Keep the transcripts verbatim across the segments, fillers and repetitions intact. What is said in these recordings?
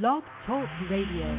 Blog Talk Radio.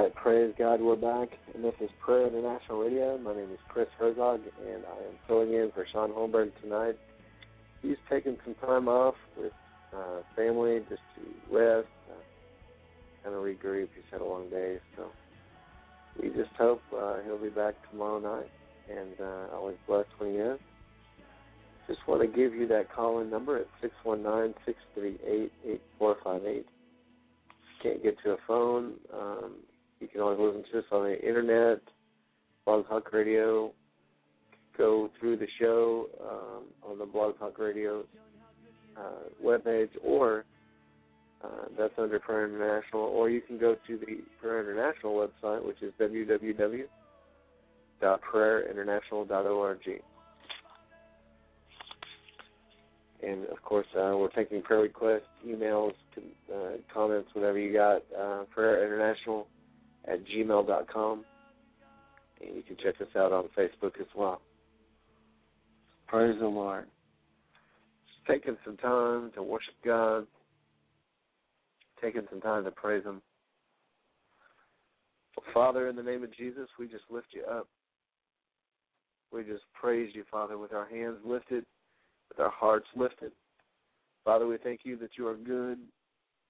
All right, praise God, we're back, and this is Prayer International Radio. My name is Chris Herzog, and I am filling in for Sean Holmberg tonight. He's taking some time off with uh, family just to rest, uh, kind of regroup. He's had a long day, so we just hope uh, he'll be back tomorrow night, and uh, always blessed when he is. Just want to give you that call-in number at six one nine, six three eight, eight four five eight. Can't get to a phone, um, you can always listen to us on the internet, Blog Talk Radio, go through the show um, on the Blog Talk Radio uh, webpage, or uh, that's under Prayer International, or you can go to the Prayer International website, which is w w w dot prayer international dot org. And, of course, uh, we're taking prayer requests, emails, uh, comments, whatever you got, uh, prayer international at gmail dot com. And you can check us out on Facebook as well. Praise the Lord. Just taking some time to worship God, taking some time to praise Him. Father, in the name of Jesus, we just lift you up. We just praise you, Father, with our hands lifted, with our hearts lifted. Father, we thank you that you are good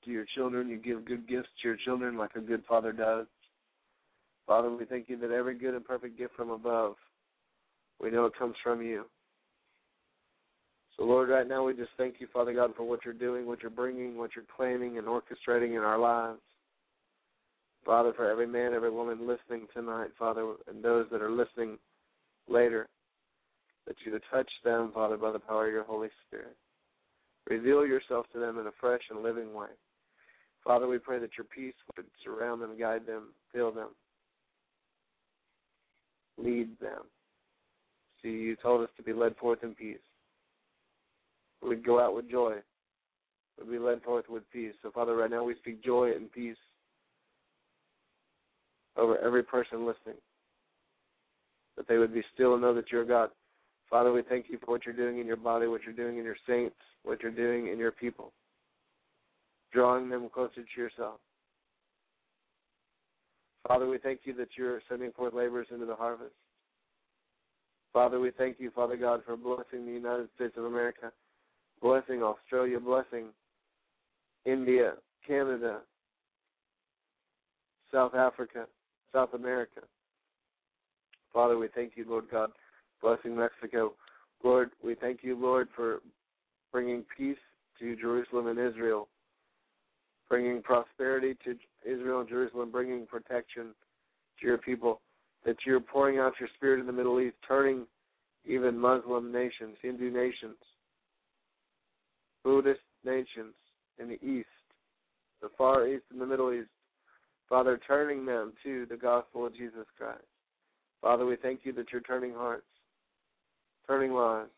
to your children. You give good gifts to your children like a good father does. Father, we thank you that every good and perfect gift from above, we know it comes from you. So, Lord, right now we just thank you, Father God, for what you're doing, what you're bringing, what you're planning and orchestrating in our lives. Father, for every man, every woman listening tonight, Father, and those that are listening later, that you would touch them, Father, by the power of your Holy Spirit. Reveal yourself to them in a fresh and living way. Father, we pray that your peace would surround them, guide them, fill them, lead them. See, you told us to be led forth in peace. We'd go out with joy. We'd be led forth with peace. So, Father, right now we speak joy and peace over every person listening, that they would be still and know that you're God. Father, we thank you for what you're doing in your body, what you're doing in your saints, what you're doing in your people, drawing them closer to yourself. Father, we thank you that you're sending forth laborers into the harvest. Father, we thank you, Father God, for blessing the United States of America, blessing Australia, blessing India, Canada, South Africa, South America. Father, we thank you, Lord God, blessing Mexico. Lord, we thank you, Lord, for bringing peace to Jerusalem and Israel, bringing prosperity to Israel and Jerusalem, bringing protection to your people, that you're pouring out your spirit in the Middle East, turning even Muslim nations, Hindu nations, Buddhist nations in the East, the Far East and the Middle East, Father, turning them to the gospel of Jesus Christ. Father, we thank you that you're turning hearts, turning lives,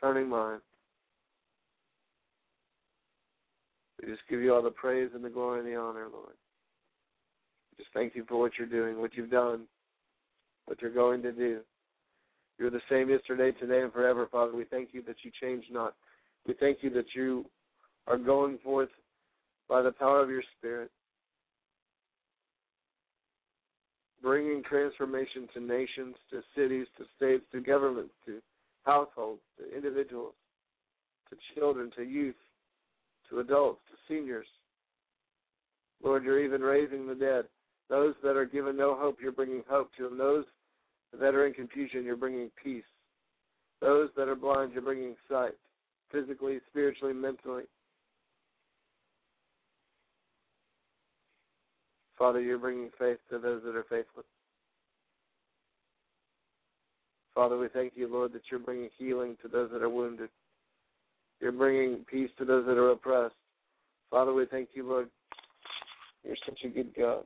turning minds. We just give you all the praise and the glory and the honor, Lord. Just thank you for what you're doing, what you've done, what you're going to do. You're the same yesterday, today, and forever, Father. We thank you that you change not. We thank you that you are going forth by the power of your Spirit, bringing transformation to nations, to cities, to states, to governments, to households, to individuals, to children, to youth, to adults, to seniors. Lord, you're even raising the dead. Those that are given no hope, you're bringing hope to them. Those that are in confusion, you're bringing peace. Those that are blind, you're bringing sight, physically, spiritually, mentally. Father, you're bringing faith to those that are faithless. Father, we thank you, Lord, that you're bringing healing to those that are wounded. You're bringing peace to those that are oppressed. Father, we thank you, Lord. You're such a good God.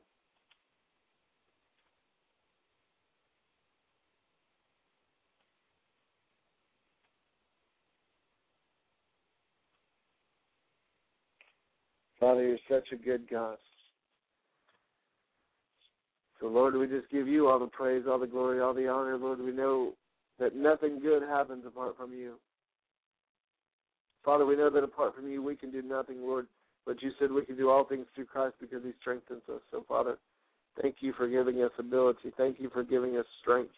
Father, you're such a good God. So, Lord, we just give you all the praise, all the glory, all the honor. Lord, we know that nothing good happens apart from you. Father, we know that apart from you we can do nothing, Lord, but you said we can do all things through Christ because he strengthens us. So, Father, Thank you for giving us ability. Thank you for giving us strength.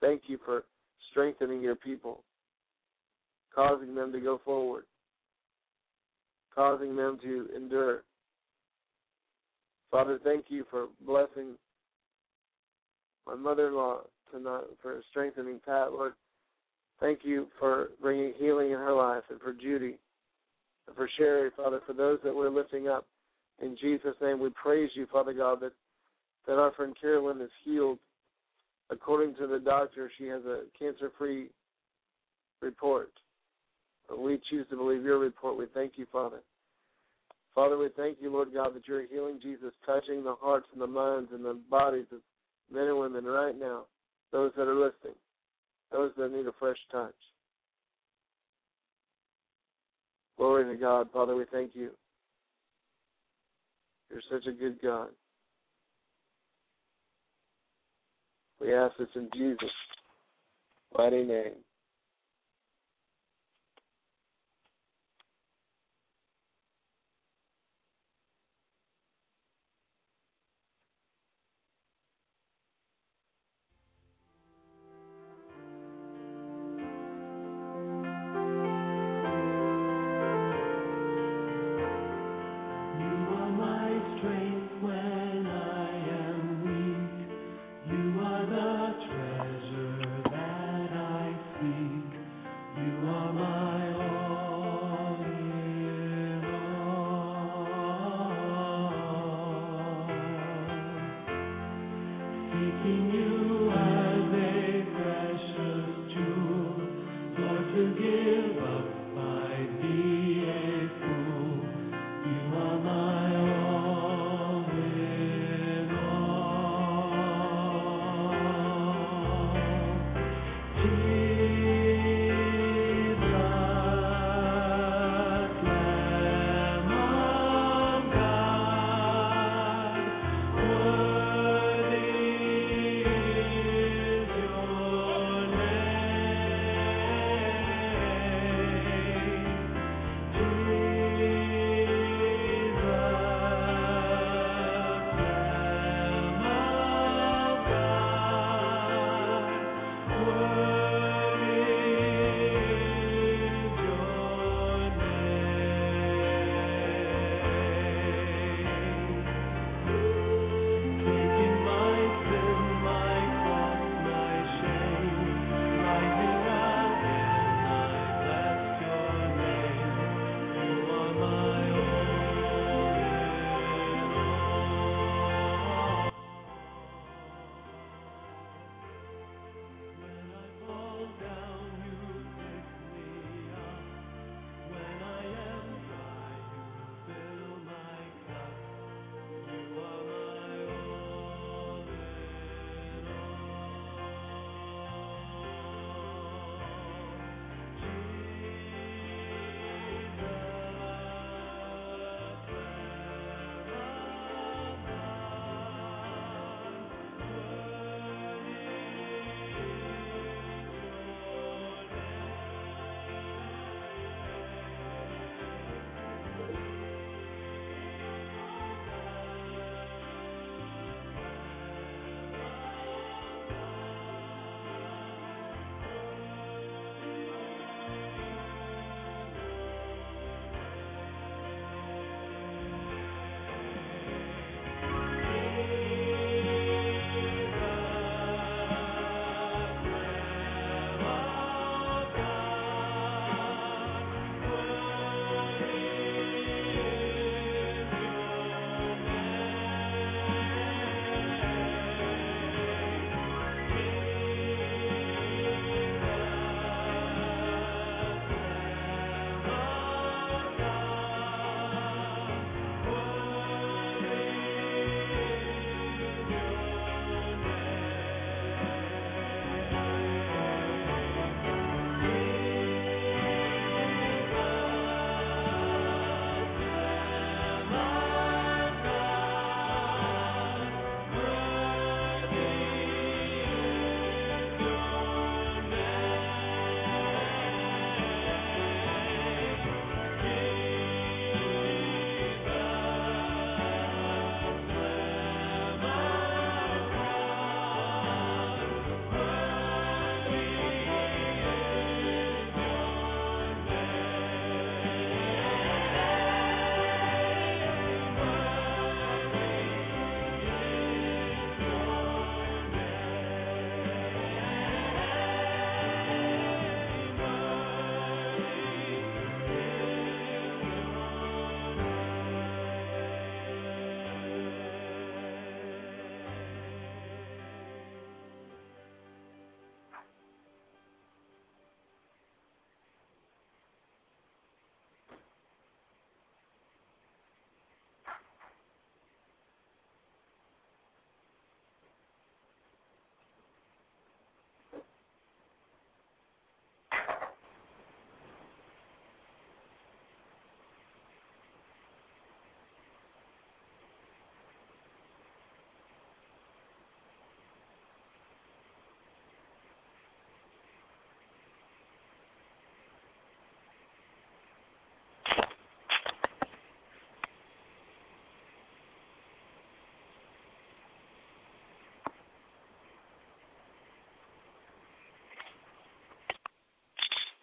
Thank you for strengthening your people, causing them to go forward, causing them to endure. Father, thank you for blessing my mother-in-law tonight, for strengthening Pat, Lord. Thank you for bringing healing in her life, and for Judy, and for Sherry, Father, for those that we're lifting up. In Jesus' name, we praise you, Father God, that, that our friend Carolyn is healed. According to the doctor, she has a cancer-free report. We choose to believe your report. We thank you, Father. Father, we thank you, Lord God, that you're healing, Jesus, touching the hearts and the minds and the bodies of men and women right now, those that are listening, those that need a fresh touch. Glory to God. Father, we thank you. You're such a good God. We ask this in Jesus' mighty name.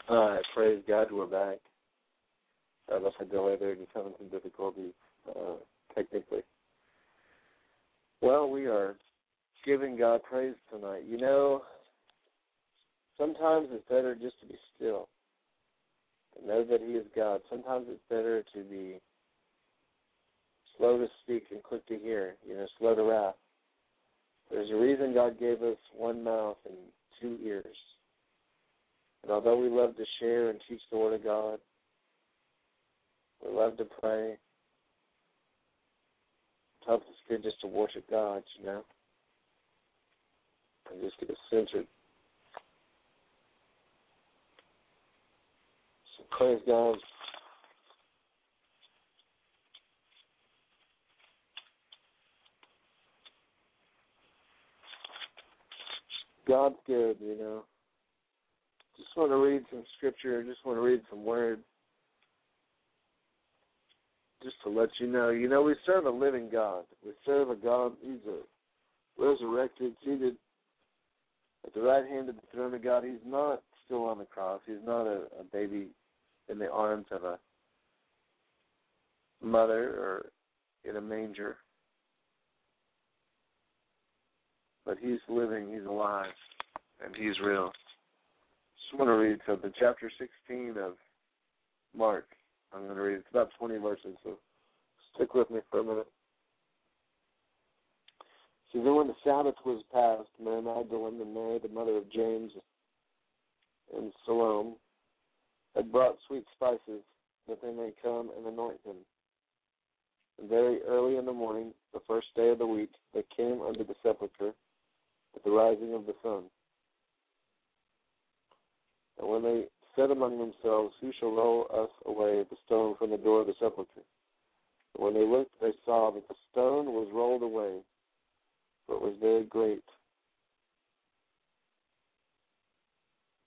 All right, praise God, we're back. Sorry about the delay there, just having some difficulties uh, technically. Well, we are giving God praise tonight. You know, sometimes it's better just to be still and know that He is God. Sometimes it's better to be slow to speak and quick to hear, you know, slow to wrath. There's a reason God gave us one mouth and two ears. And although we love to share and teach the Word of God, we love to pray, help us good just to worship God, you know, and just get centered. So praise God. God's good, you know. Just want to read some scripture. Just want to read some word. Just to let you know. You know, we serve a living God. We serve a God who's a resurrected, seated at the right hand of the throne of God. He's not still on the cross. He's not a, a baby in the arms of a mother or in a manger. But He's living. He's alive. And He's real. I want to read something. Chapter sixteen of Mark. I'm going to read. It's about twenty verses, so stick with me for a minute. So then when the Sabbath was past, Mary Magdalene and Mary, the mother of James and Siloam, had brought sweet spices that they may come and anoint Him. And very early in the morning, the first day of the week, they came unto the sepulchre at the rising of the sun. And when they said among themselves, who shall roll us away the stone from the door of the sepulchre? And when they looked, they saw that the stone was rolled away, for it was very great.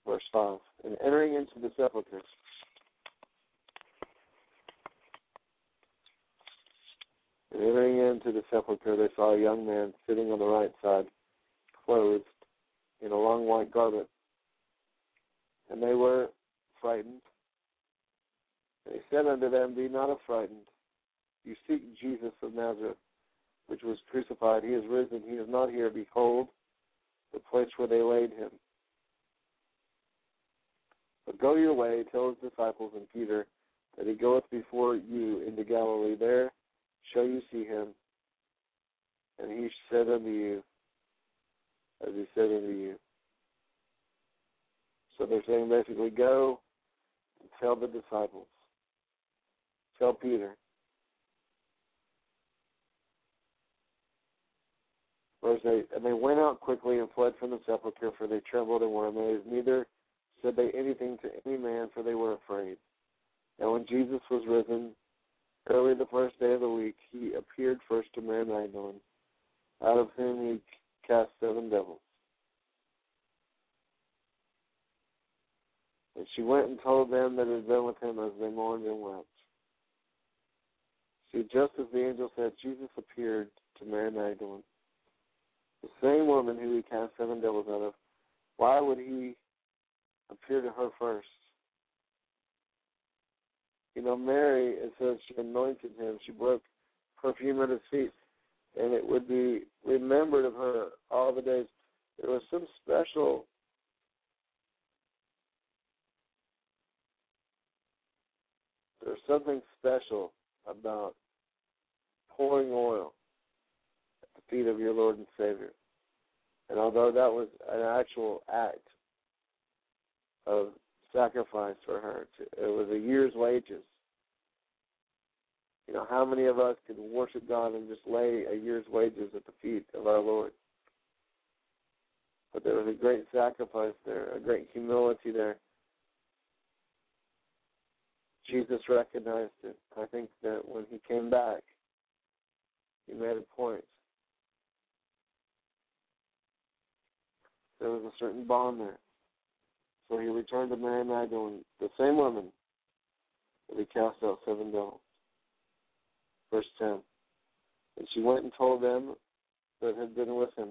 Verse five. And entering into the sepulchre, and entering into the sepulchre, they saw a young man sitting on the right side, clothed in a long white garment. And they were frightened. And He said unto them, be not affrighted. You seek Jesus of Nazareth, which was crucified. He is risen. He is not here. Behold, the place where they laid Him. But go your way, tell His disciples and Peter that He goeth before you into Galilee. There shall you see Him. And He said unto you, as He said unto you. So they're saying basically, go and tell the disciples. Tell Peter. Verse eight, and they went out quickly and fled from the sepulchre, for they trembled and were amazed. Neither said they anything to any man, for they were afraid. And when Jesus was risen, early the first day of the week, He appeared first to Mary Magdalene, out of whom He cast seven devils. And she went and told them that it had been with Him as they mourned and wept. See, just as the angel said, Jesus appeared to Mary Magdalene, the same woman who He cast seven devils out of. Why would He appear to her first? You know, Mary, it says she anointed Him. She broke perfume at His feet, and it would be remembered of her all the days. There was some special There's something special about pouring oil at the feet of your Lord and Savior. And although that was an actual act of sacrifice for her, it was a year's wages. You know, how many of us could worship God and just lay a year's wages at the feet of our Lord? But there was a great sacrifice there, a great humility there. Jesus recognized it. I think that when He came back, He made a point. There was a certain bond there. So He returned to Mary Magdalene, the same woman that He cast out seven devils. Verse ten. And she went and told them that had been with Him,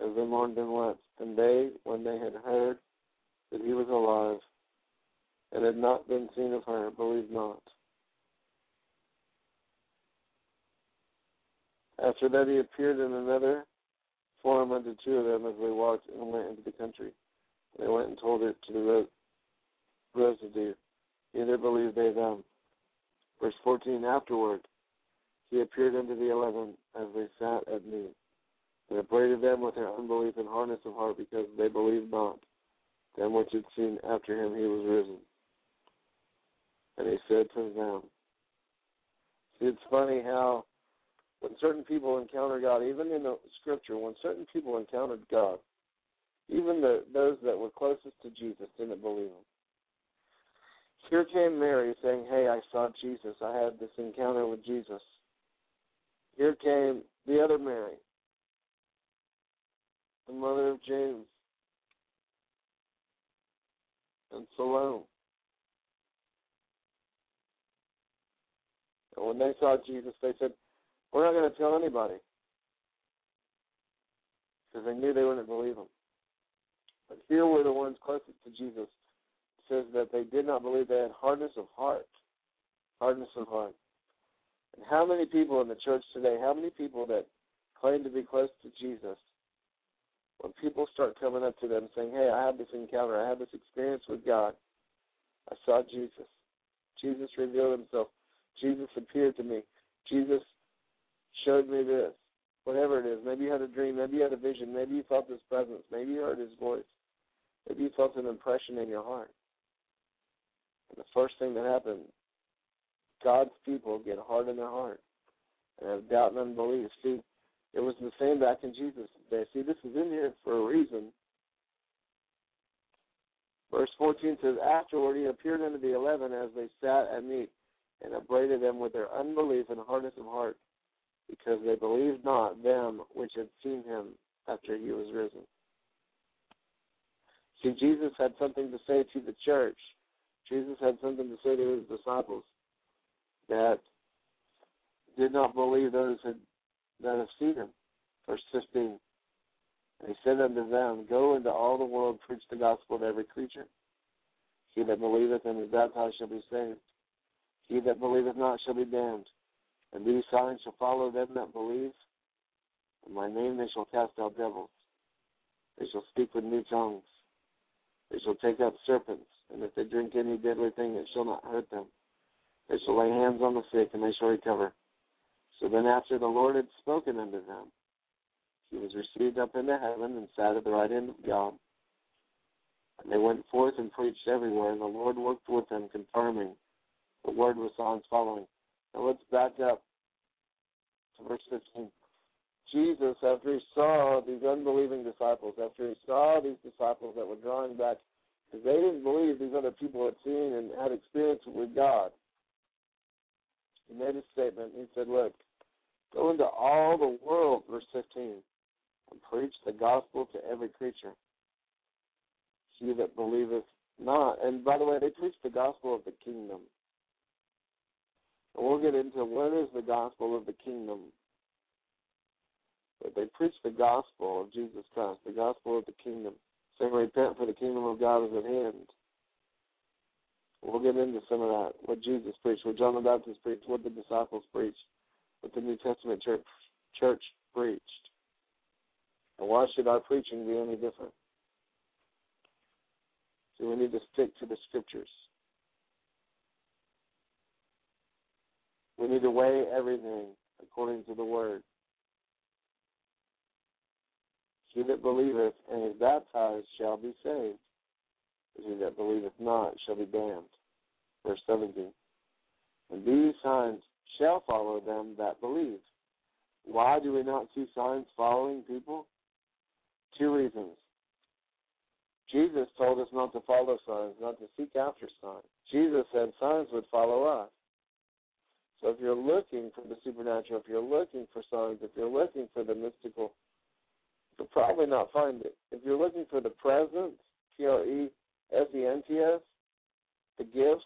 as they mourned and wept. And they, when they had heard that He was alive, that had not been seen of her, believe not. After that he appeared in another form unto two of them as they walked and went into the country. They went and told it to the residue. Neither believed they them. Verse fourteen, afterward he appeared unto the eleven as they sat at noon, and upbraided them with their unbelief and hardness of heart, because they believed not them which had seen after him he was risen. And he said to them, see, it's funny how when certain people encounter God, even in the Scripture, when certain people encountered God, even the, those that were closest to Jesus didn't believe him. Here came Mary saying, hey, I saw Jesus. I had this encounter with Jesus. Here came the other Mary, the mother of James and Siloam. And when they saw Jesus, they said, we're not going to tell anybody, because they knew they wouldn't believe him. But here were the ones closest to Jesus. It says that they did not believe. They had hardness of heart. Hardness of heart. And how many people in the church today, how many people that claim to be close to Jesus, when people start coming up to them saying, hey, I had this encounter, I had this experience with God, I saw Jesus. Jesus revealed himself. Jesus appeared to me. Jesus showed me this. Whatever it is, maybe you had a dream, maybe you had a vision, maybe you felt his presence, maybe you heard his voice, maybe you felt an impression in your heart. And the first thing that happened, God's people get hard in their heart and have doubt and unbelief. See, it was the same back in Jesus' day. See, this is in here for a reason. Verse fourteen says, afterward he appeared unto the eleven as they sat at meat, and upbraided them with their unbelief and hardness of heart, because they believed not them which had seen him after he was risen. See, Jesus had something to say to the church. Jesus had something to say to his disciples that did not believe those that have seen him. Verse fifteen, and he said unto them, go into all the world, preach the gospel to every creature. He that believeth and is baptized shall be saved. He that believeth not shall be damned. And these signs shall follow them that believe. In my name they shall cast out devils. They shall speak with new tongues. They shall take up serpents, and if they drink any deadly thing, it shall not hurt them. They shall lay hands on the sick, and they shall recover. So then after the Lord had spoken unto them, he was received up into heaven and sat at the right hand of God. And they went forth and preached everywhere, and the Lord worked with them, confirming the word with signs following. Now let's back up to verse fifteen. Jesus, after he saw these unbelieving disciples, after he saw these disciples that were drawing back, because they didn't believe these other people had seen and had experience with God, he made a statement. He said, look, go into all the world, verse fifteen, and preach the gospel to every creature. He that believeth not. And by the way, they preached the gospel of the kingdom. And we'll get into what is the gospel of the kingdom. But they preach the gospel of Jesus Christ, the gospel of the kingdom, saying, repent, for the kingdom of God is at hand. We'll get into some of that, what Jesus preached, what John the Baptist preached, what the disciples preached, what the New Testament church, church preached. And why should our preaching be any different? So we need to stick to the Scriptures. We need to weigh everything according to the word. He that believeth and is baptized shall be saved. He that believeth not shall be damned. Verse seventeen. And these signs shall follow them that believe. Why do we not see signs following people? Two reasons. Jesus told us not to follow signs, not to seek after signs. Jesus said signs would follow us. So if you're looking for the supernatural, if you're looking for signs, if you're looking for the mystical, you'll probably not find it. If you're looking for the presence, P R E S E N T S, the gifts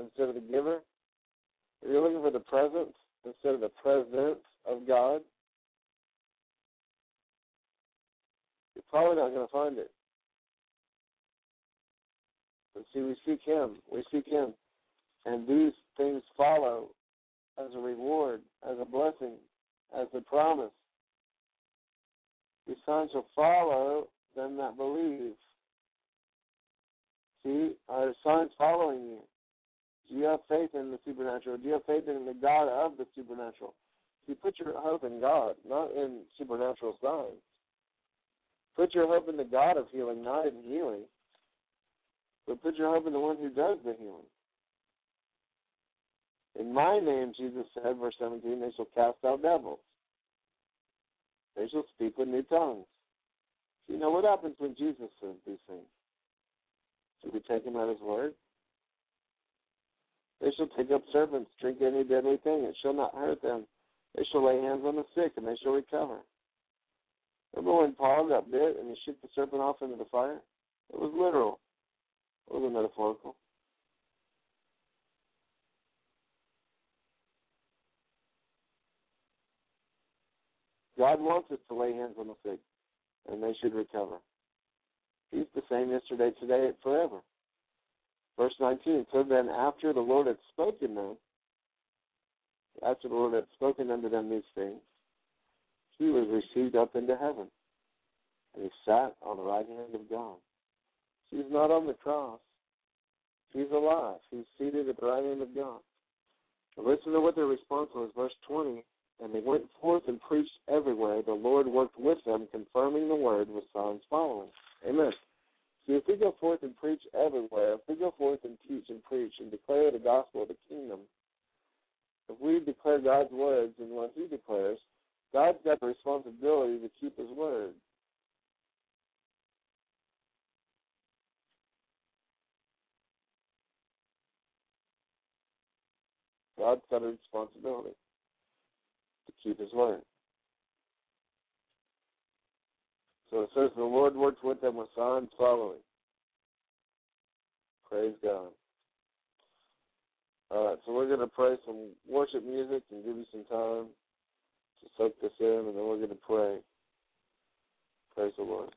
instead of the giver, if you're looking for the presence instead of the presence of God, you're probably not going to find it. And see, we seek him. We seek him. And these things follow as a reward, as a blessing, as a promise. These signs shall follow them that believe. See, our signs following you. Do you have faith in the supernatural? Do you have faith in the God of the supernatural? You put your hope in God, not in supernatural signs. Put your hope in the God of healing, not in healing. But put your hope in the one who does the healing. In my name, Jesus said, verse seventeen, they shall cast out devils. They shall speak with new tongues. You know, what happens when Jesus says these things? Should we take him at his word? They shall take up serpents, drink any deadly thing. It shall not hurt them. They shall lay hands on the sick, and they shall recover. Remember when Paul got bit and he shook the serpent off into the fire? It was literal. It wasn't metaphorical. God wants us to lay hands on the sick, and they should recover. He's the same yesterday, today, and forever. Verse nineteen, so then after the Lord had spoken them, after the Lord had spoken unto them these things, he was received up into heaven, and he sat on the right hand of God. He's not on the cross. He's alive. He's seated at the right hand of God. And listen to what their response was, verse twenty. And they went forth and preached everywhere. The Lord worked with them, confirming the word with signs following. Amen. See, if we go forth and preach everywhere, if we go forth and teach and preach and declare the gospel of the kingdom, if we declare God's words and what he declares, God's got the responsibility to keep his word. God's got a responsibility to keep his word. So it says the Lord worked with them with signs following. Praise God. All right, so we're going to play some worship music and give you some time to soak this in, and then we're going to pray. Praise the Lord.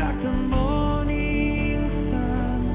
Like the morning sun,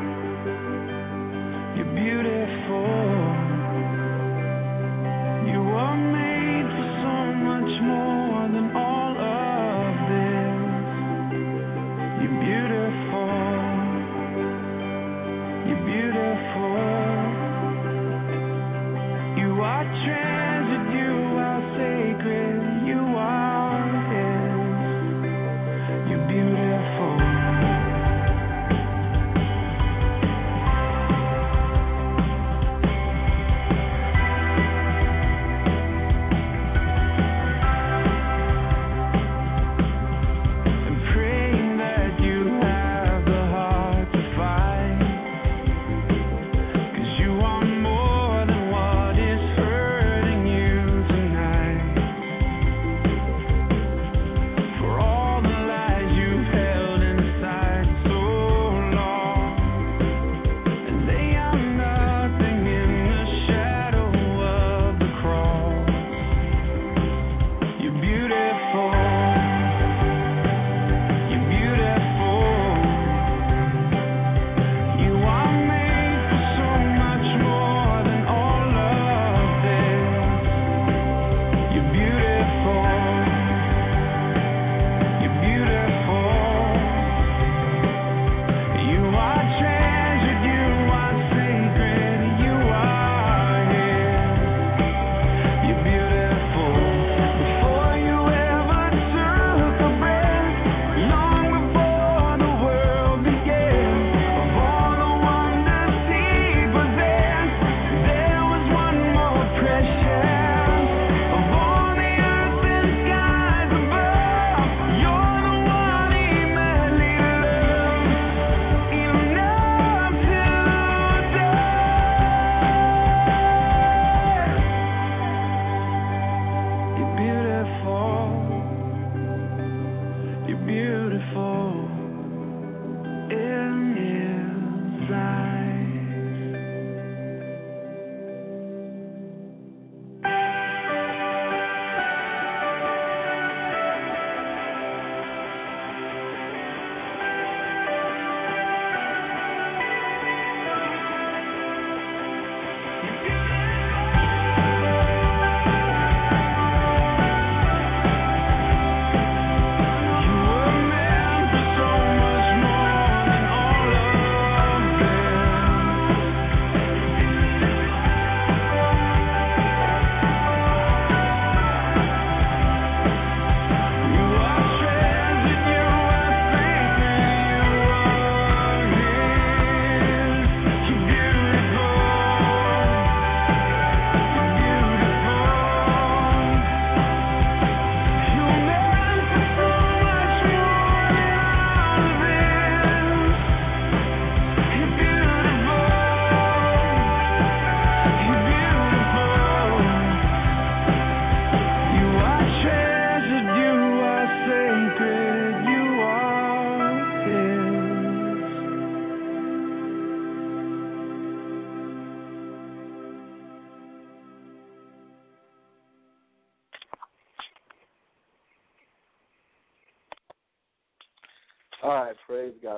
You're beautiful. You are made for so much more than all of this. You're beautiful.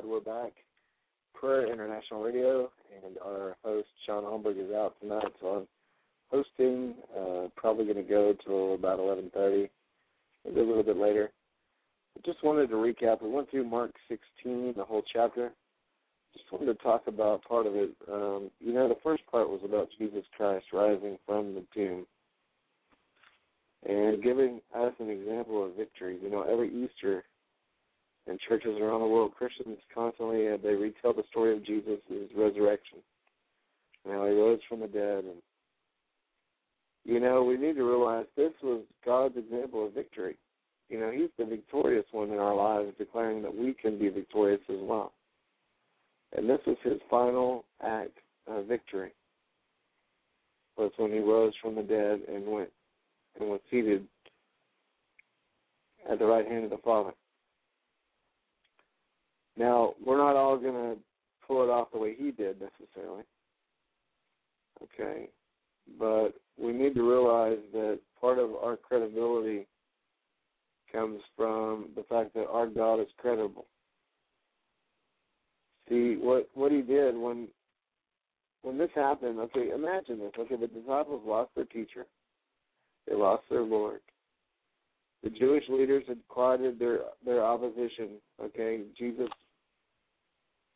We're back, Prayer International Radio, and our host, Sean Holmberg, is out tonight, so I'm hosting, uh, probably going to go till about eleven thirty, maybe a little bit later. I just wanted to recap. We went through Mark sixteen, the whole chapter. Just wanted to talk about part of it. Um, you know, the first part was about Jesus Christ rising from the tomb and giving us an example of victory. You know, every Easter, and churches around the world, Christians constantly, uh, they retell the story of Jesus' resurrection and how he rose from the dead. And, you know, we need to realize this was God's example of victory. You know, he's the victorious one in our lives, declaring that we can be victorious as well. And this is his final act uh, victory was when he rose from the dead and went and was seated at the right hand of the Father. Now, we're not all going to pull it off the way he did necessarily, okay? But we need to realize that part of our credibility comes from the fact that our God is credible. See, what, what he did when when this happened, okay, imagine this. Okay, the disciples lost their teacher. They lost their Lord. The Jewish leaders had quieted their, their opposition, okay? Jesus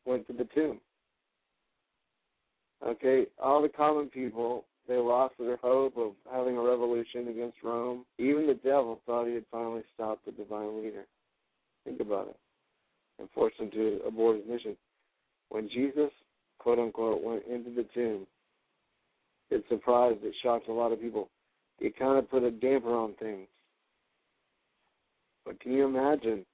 went to the tomb. Okay, all the common people, they lost their hope of having a revolution against Rome. Even the devil thought he had finally stopped the divine leader. Think about it. And forced him to abort his mission. When Jesus, quote-unquote, went into the tomb, it surprised, it shocked a lot of people. It kind of put a damper on things. But can you imagine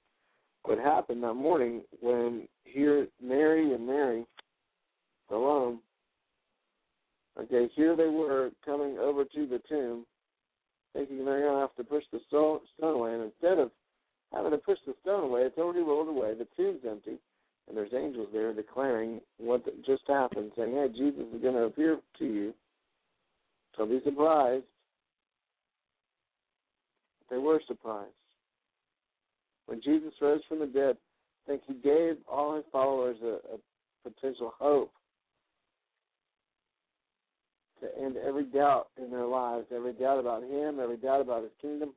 what happened that morning when here Mary and Mary, Siloam, okay, here they were coming over to the tomb, thinking they're going to have to push the stone away. And instead of having to push the stone away, it's already rolled away, the tomb's empty. And there's angels there declaring what just happened, saying, hey, Jesus is going to appear to you. Don't be surprised. They were surprised. When Jesus rose from the dead, I think he gave all his followers a, a potential hope to end every doubt in their lives, every doubt about him, every doubt about his kingdom.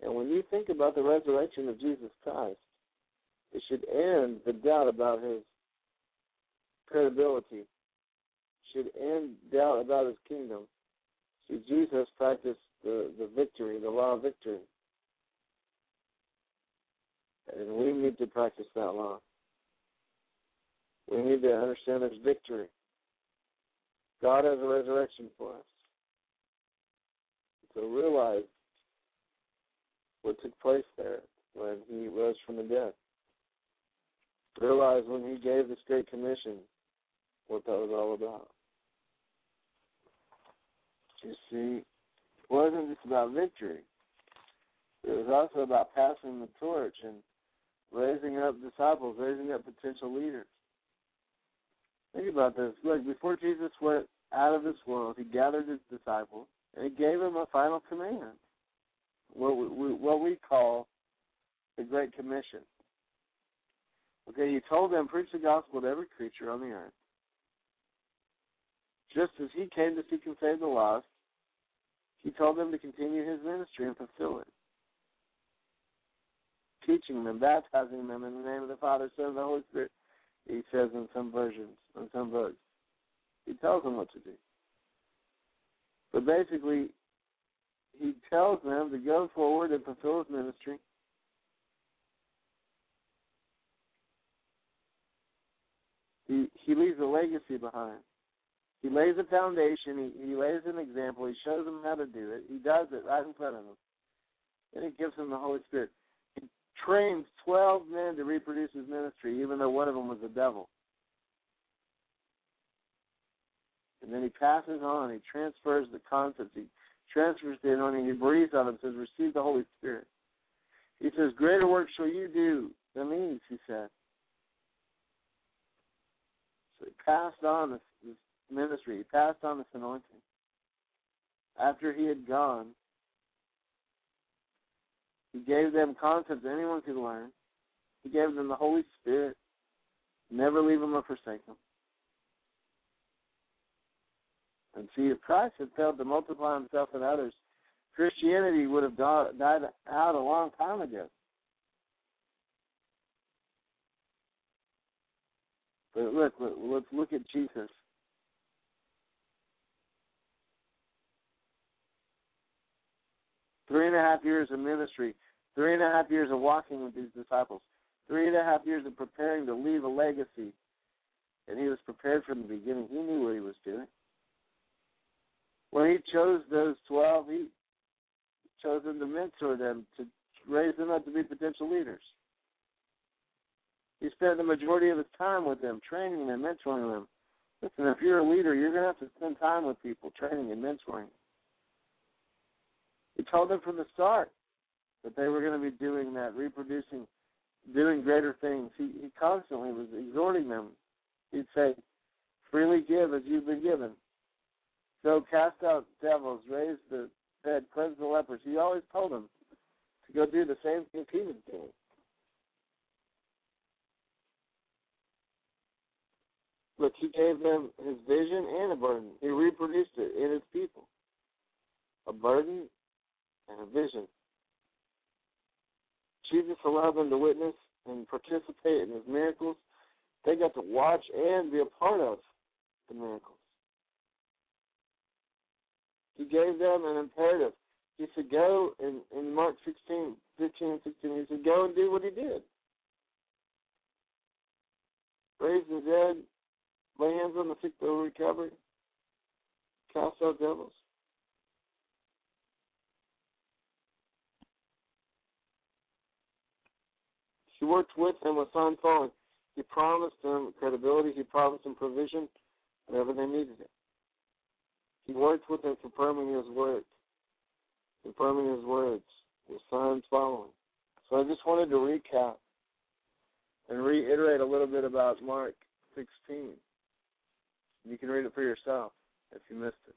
And when you think about the resurrection of Jesus Christ, it should end the doubt about his credibility. It should end doubt about his kingdom. See, Jesus practiced the, the victory, the law of victory. And we need to practice that law. We need to understand there's victory. God has a resurrection for us. So realize what took place there when he rose from the dead. Realize when he gave this Great Commission what that was all about. You see, it wasn't just about victory. It was also about passing the torch and raising up disciples, raising up potential leaders. Think about this. Look, before Jesus went out of this world, he gathered his disciples and he gave them a final command, what we, what we call the Great Commission. Okay, he told them, preach the gospel to every creature on the earth. Just as he came to seek and save the lost, he told them to continue his ministry and fulfill it. Teaching them, baptizing them in the name of the Father, Son, and the Holy Spirit, he says in some versions, in some books. He tells them what to do. But basically, he tells them to go forward and fulfill his ministry. He, he leaves a legacy behind. He lays a foundation. He, he lays an example. He shows them how to do it. He does it right in front of them. And he gives them the Holy Spirit. He trains twelve men to reproduce his ministry, even though one of them was the devil. And then he passes on. He transfers the concepts. He transfers the anointing. He breathes on them. Says, receive the Holy Spirit. He says, greater work shall you do than these, he said. So he passed on this, this ministry. He passed on this anointing. After he had gone, he gave them concepts anyone could learn. He gave them the Holy Spirit. Never leave them or forsake them. And see, if Christ had failed to multiply himself and others, Christianity would have died out a long time ago. But look, let's look at Jesus. Three and a half years of ministry. Three and a half years of walking with these disciples. Three and a half years of preparing to leave a legacy. And he was prepared from the beginning. He knew what he was doing. When he chose those twelve, he chose them to mentor them, to raise them up to be potential leaders. He spent the majority of his time with them, training them, mentoring them, Listen, if you're a leader, you're going to have to spend time with people, training and mentoring. He told them from the start that they were going to be doing that, reproducing, doing greater things. He, he constantly was exhorting them. He'd say, freely give as you've been given. So cast out devils, raise the dead, cleanse the lepers. He always told them to go do the same thing he was doing. But he gave them his vision and a burden. He reproduced it in his people. A burden and a vision. Jesus allowed them to witness and participate in his miracles. They got to watch and be a part of the miracles. He gave them an imperative. He said, go, in, in Mark sixteen, fifteen, sixteen, he said, go and do what he did. Raise the dead, lay hands on the sick, they'll recover, cast out devils. He worked with them with sign following. He promised them credibility. He promised them provision whenever they needed it. He worked with them, confirming his words, confirming his words with signs following. So I just wanted to recap and reiterate a little bit about Mark sixteen. You can read it for yourself if you missed it.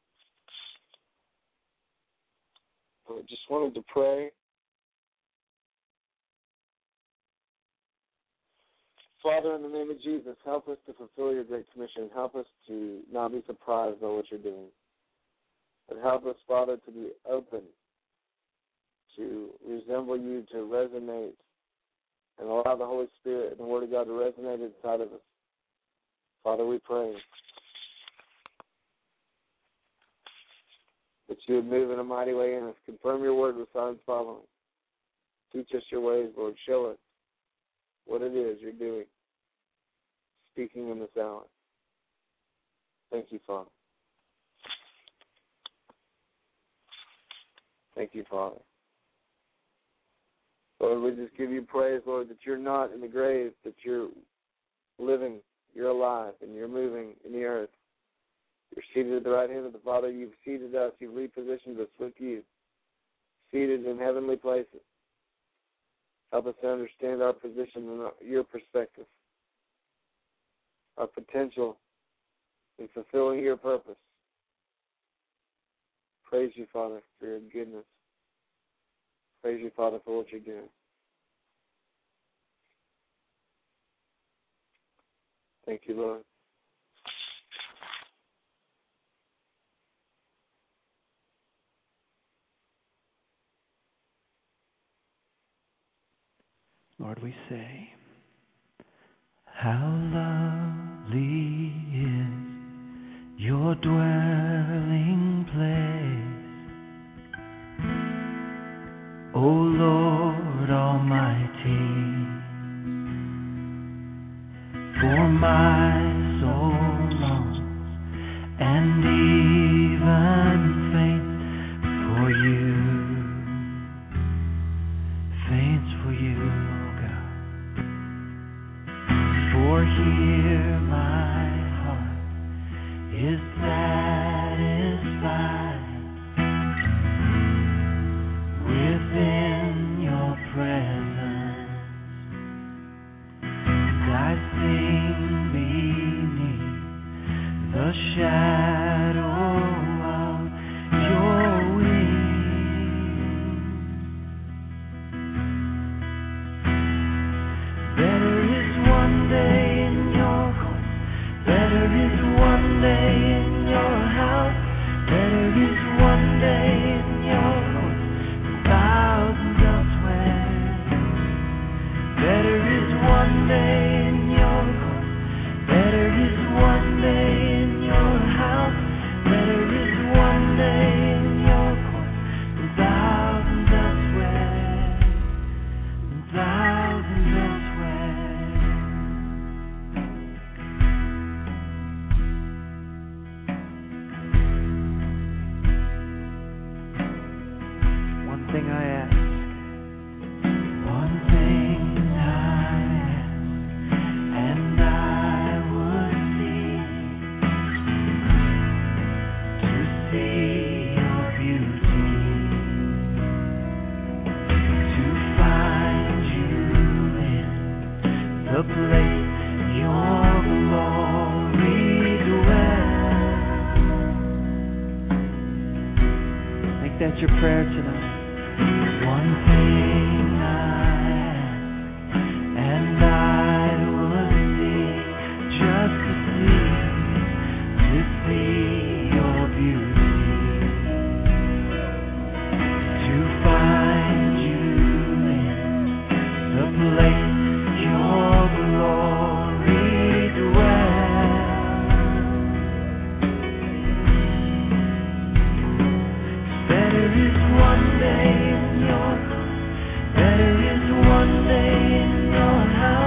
But I just wanted to pray. Father, in the name of Jesus, help us to fulfill your great commission. Help us to not be surprised by what you're doing. But help us, Father, to be open, to resemble you, to resonate, and allow the Holy Spirit and the Word of God to resonate inside of us. Father, we pray that you would move in a mighty way in us. Confirm your word with signs following. Teach us your ways, Lord. Show us what it is you're doing, speaking in this hour. Thank you, Father. Thank you, Father. Lord, we just give you praise, Lord, that you're not in the grave, that you're living, you're alive, and you're moving in the earth. You're seated at the right hand of the Father. You've seated us. You've repositioned us with you, seated in heavenly places. Help us to understand our position and our, your perspective, our potential in fulfilling your purpose. Praise you, Father, for your goodness. Praise you, Father, for what you're doing. Thank you, Lord. Lord, we say, how lovely is your dwelling place, O Lord Almighty, for my soul longs and even faints for you, faints for you. For here my heart is glad. There is one day in your house.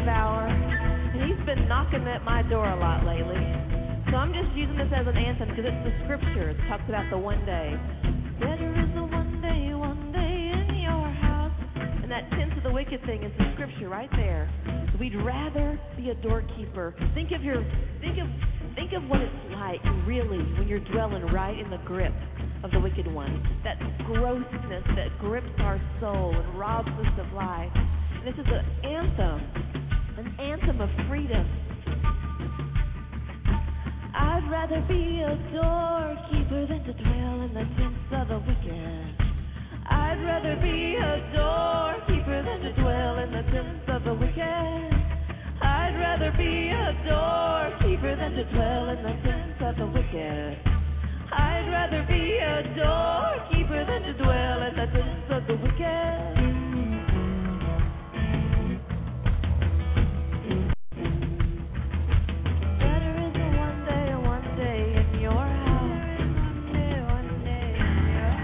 devour, and he's been knocking at my door a lot lately. So I'm just using this as an anthem because it's the scripture. It talks about the one day. Better is the one day, one day in your house. And that tenth of the wicked thing is the scripture right there. We'd rather be a doorkeeper. Think of your, think of, think of what it's like really when you're dwelling right in the grip of the wicked one. That grossness that grips our soul and robs us of life. And this is an anthem, an anthem of freedom. I'd rather be a doorkeeper than to dwell in the tents of the wicked. I'd rather be a doorkeeper than to dwell in the tents of the wicked. I'd rather be a doorkeeper than to dwell in the tents of the wicked. I'd rather be a doorkeeper than to dwell in the tents of the wicked. Better is a one day, a one day in your house.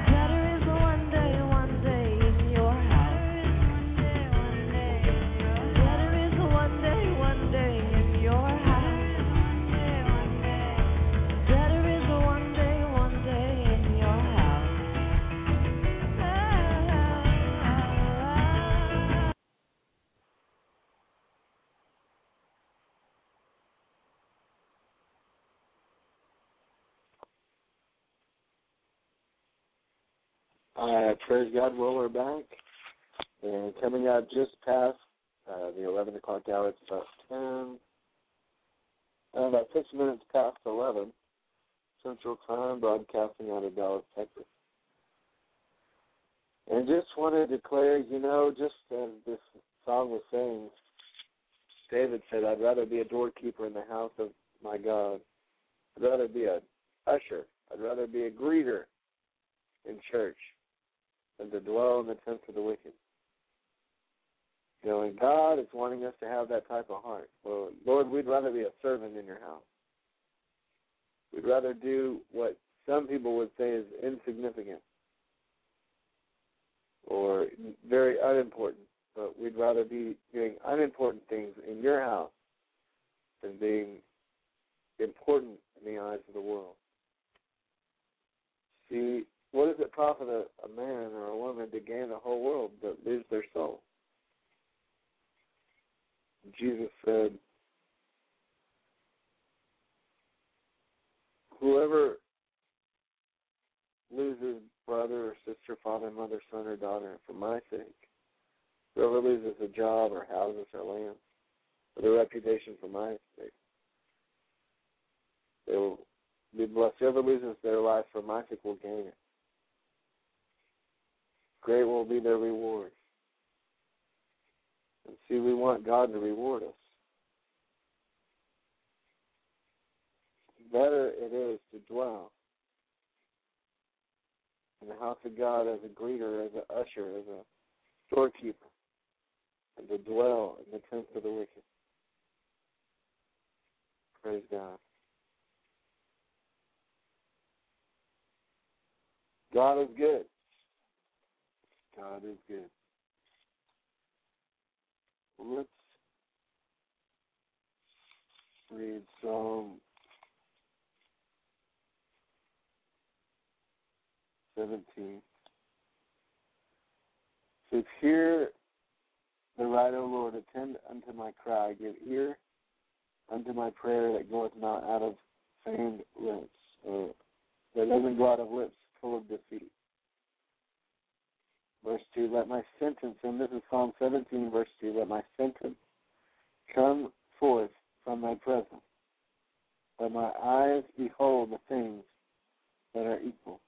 Better is a one day, a one day in your house. Better is a one day, one day in your house. Uh, praise God, well, we're back, and coming out just past uh, the eleven o'clock hour, it's about ten, uh, about six minutes past eleven, Central Time, broadcasting out of Dallas, Texas. And just want to declare, you know, just as this song was saying, David said, I'd rather be a doorkeeper in the house of my God. I'd rather be an usher. I'd rather be a greeter in church and to dwell in the tents of the wicked. You know, and God is wanting us to have that type of heart. Well, Lord, we'd rather be a servant in your house. We'd rather do what some people would say is insignificant or very unimportant, but we'd rather be doing unimportant things in your house than being important in the eyes of the world. See, what does it profit a, a man or a woman to gain the whole world but lose their soul? Jesus said, whoever loses brother or sister, father, mother, son, or daughter for my sake, whoever loses a job or houses or land or their reputation for my sake, they will be blessed. Whoever loses their life for my sake will gain it. Great will be their reward. And see, we want God to reward us. Better it is to dwell in the house of God as a greeter, as an usher, as a storekeeper, and to dwell in the tents of the wicked. Praise God. God is good. God is good. Let's read Psalm seventeen. It says, hear the right, O Lord, attend unto my cry, give ear unto my prayer that goeth not out of feigned lips, or that doesn't go out of lips full of deceit. Verse two, let my sentence, and this is Psalm seventeen, verse two, let my sentence come forth from thy presence. Let my eyes behold the things that are equal.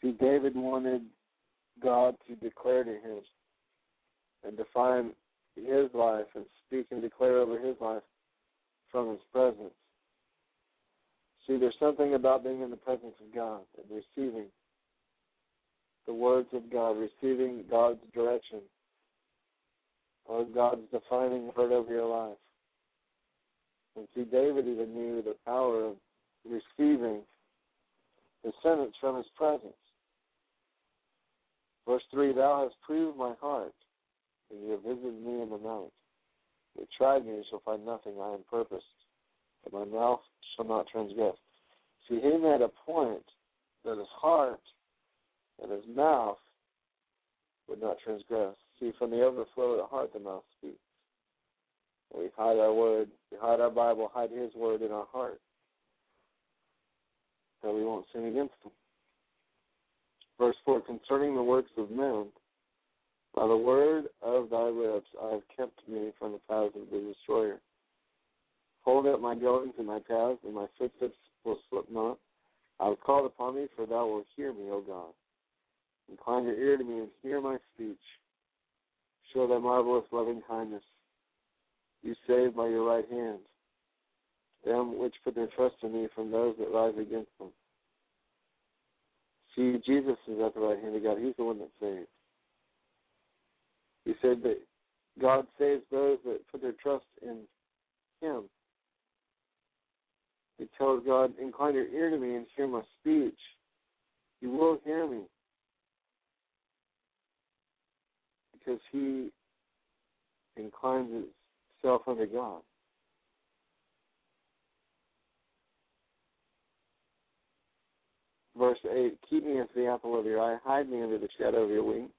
See, David wanted God to declare to him and define his life and speak and declare over his life from his presence. See, there's something about being in the presence of God and receiving the words of God, receiving God's direction, or God's defining word over your life. And see, David even knew the power of receiving the sentence from his presence. Verse three, thou hast proved my heart. and you have visited me in the night. You have tried me, and shall find nothing I am purposed, but my mouth shall not transgress. See, he made a point that his heart and his mouth would not transgress. See, from the overflow of the heart, the mouth speaks. We hide our word, we hide our Bible, hide his word in our heart, so we won't sin against him. Verse four, concerning the works of men, by the word of thy lips I have kept me from the paths of the destroyer. Hold up my goings and my paths, and my footsteps will slip not. I have called upon thee, for thou wilt hear me, O God. Incline your ear to me and hear my speech. Show thy marvelous loving kindness. You save by your right hand them which put their trust in thee from those that rise against them. See, Jesus is at the right hand of God. He's the one that saves. He said that God saves those that put their trust in him. He tells God, incline your ear to me and hear my speech. You will hear me. Because he inclines his self unto God. Verse eight, keep me as the apple of your eye, hide me under the shadow of your wing.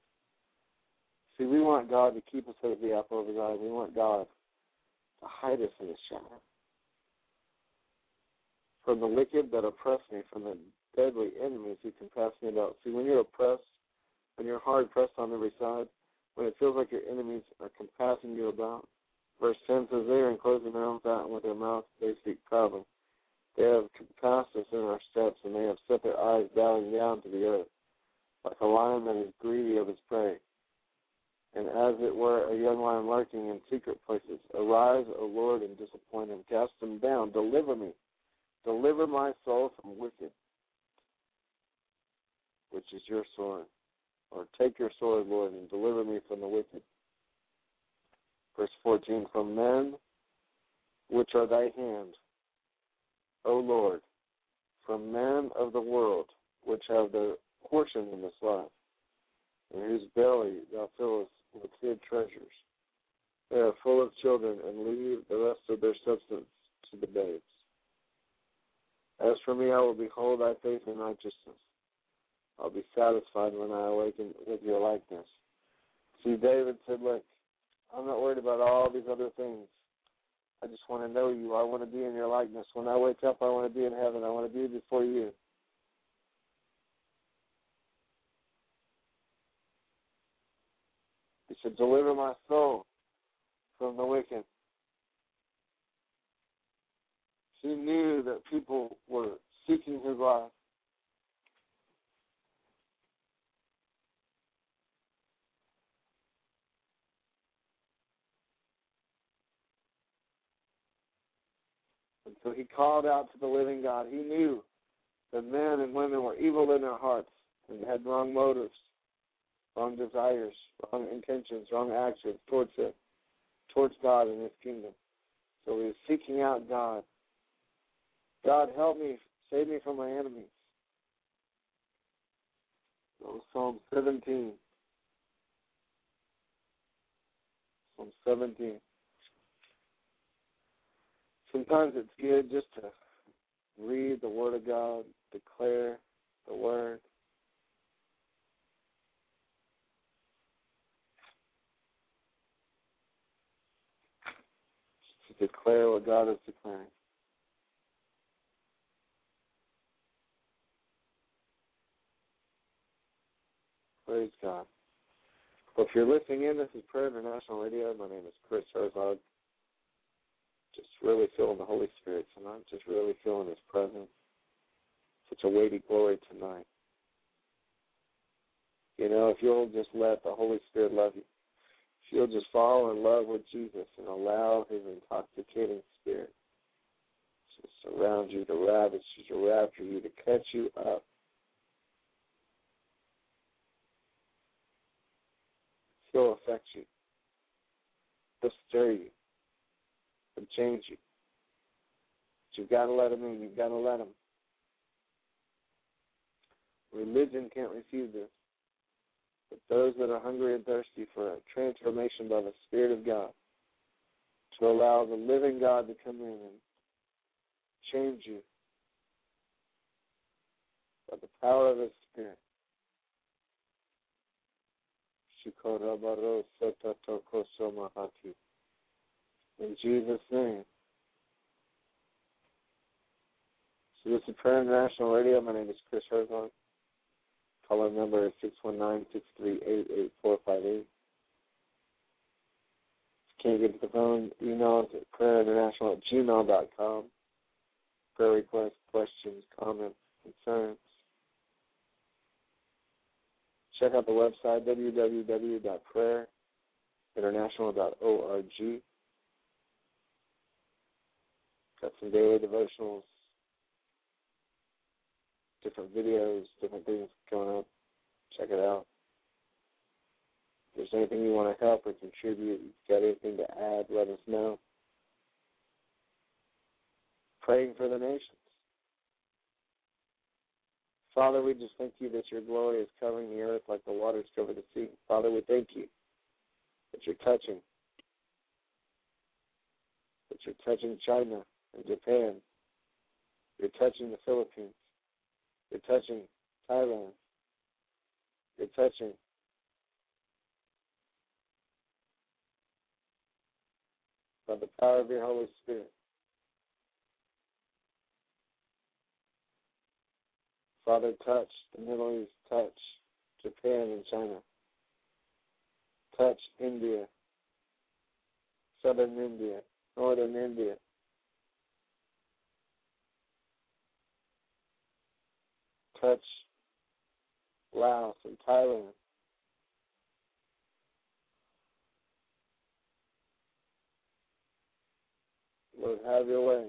See, we want God to keep us as the apple of his eye. We want God to hide us in his shadow. From the wicked that oppress me, from the deadly enemies who compass me about. See, when you're oppressed, when you're hard pressed on every side, when it feels like your enemies are compassing you about, verse ten says, they are enclosing their own fountain with their mouth, they speak proudly. They have compassed us in our steps, and they have set their eyes bowing down to the earth, like a lion that is greedy of his prey. And as it were a young lion lurking in secret places, arise, O Lord, and disappoint him. Cast him down. Deliver me. Deliver my soul from wicked, which is your sword. Or take your sword, Lord, and deliver me from the wicked. Verse fourteen, from men which are thy hand, O Lord, from men of the world, which have their portion in this life, and whose belly thou fillest with hid treasures. They are full of children, and leave the rest of their substance to the babes. As for me, I will behold thy face and righteousness. I'll be satisfied when I awaken with your likeness. See, David said, look, I'm not worried about all these other things. I just want to know you. I want to be in your likeness. When I wake up, I want to be in heaven. I want to be before you. He said, deliver my soul from the wicked. He knew that people were seeking his life. So he called out to the living God. He knew that men and women were evil in their hearts and had wrong motives, wrong desires, wrong intentions, wrong actions towards it, towards God and his kingdom. So he was seeking out God. God, help me. Save me from my enemies. So Psalm seventeen. Psalm seventeen. Sometimes it's good just to read the Word of God, declare the Word. Just to declare what God is declaring. Praise God. Well, if you're listening in, this is Prayer International Radio. My name is Chris Herzog. Just really feeling the Holy Spirit tonight. Just really feeling his presence. Such a weighty glory tonight. You know, if you'll just let the Holy Spirit love you, if you'll just fall in love with Jesus and allow his intoxicating spirit to surround you, to ravage you, to rapture you, to cut you up. He'll affect you. He'll stir you. He'll change you. But you've got to let him in. You've got to let him. Religion can't receive this. but those that are hungry and thirsty for a transformation by the Spirit of God, to allow the living God to come in and change you by the power of His Spirit. In Jesus' name. So this is Prayer International Radio. My name is Chris Herzog. Caller number is six one nine, six three eight, eight four five eight. Can't get to the phone, email us at prayerinternational at gmail dot com. Prayer requests, questions, comments, concerns. Check out the website, w w w dot prayer international dot org. Got some daily devotionals, different videos, different things coming up. Check it out. If there's anything you want to help or contribute, you've got anything to add, let us know. Praying for the nations. Father, we just thank you that your glory is covering the earth like the waters cover the sea. Father, we thank you that you're touching. That you're touching China and Japan. You're touching the Philippines. You're touching Thailand. You're touching by the power of your Holy Spirit. Father, touch the Middle East, touch Japan and China, touch India, southern India, northern India. Touch Laos and Thailand. Lord, have your way.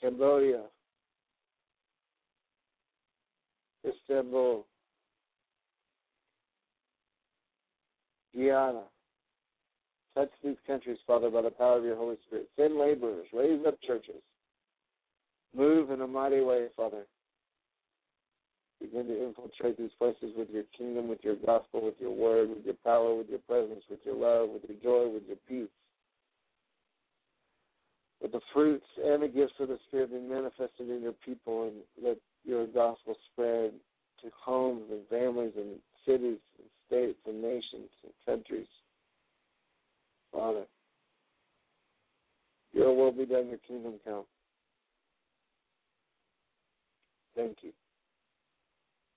Cambodia, Istanbul, Guyana. Touch these countries, Father, by the power of your Holy Spirit. Send laborers, raise up churches. Move in a mighty way, Father. Begin to infiltrate these places with your kingdom, with your gospel, with your word, with your power, with your presence, with your love, with your joy, with your peace. With the fruits and the gifts of the Spirit being manifested in your people, and let your gospel spread to homes and families and cities and states and nations and countries. Father, your will be done, your kingdom come. Thank you.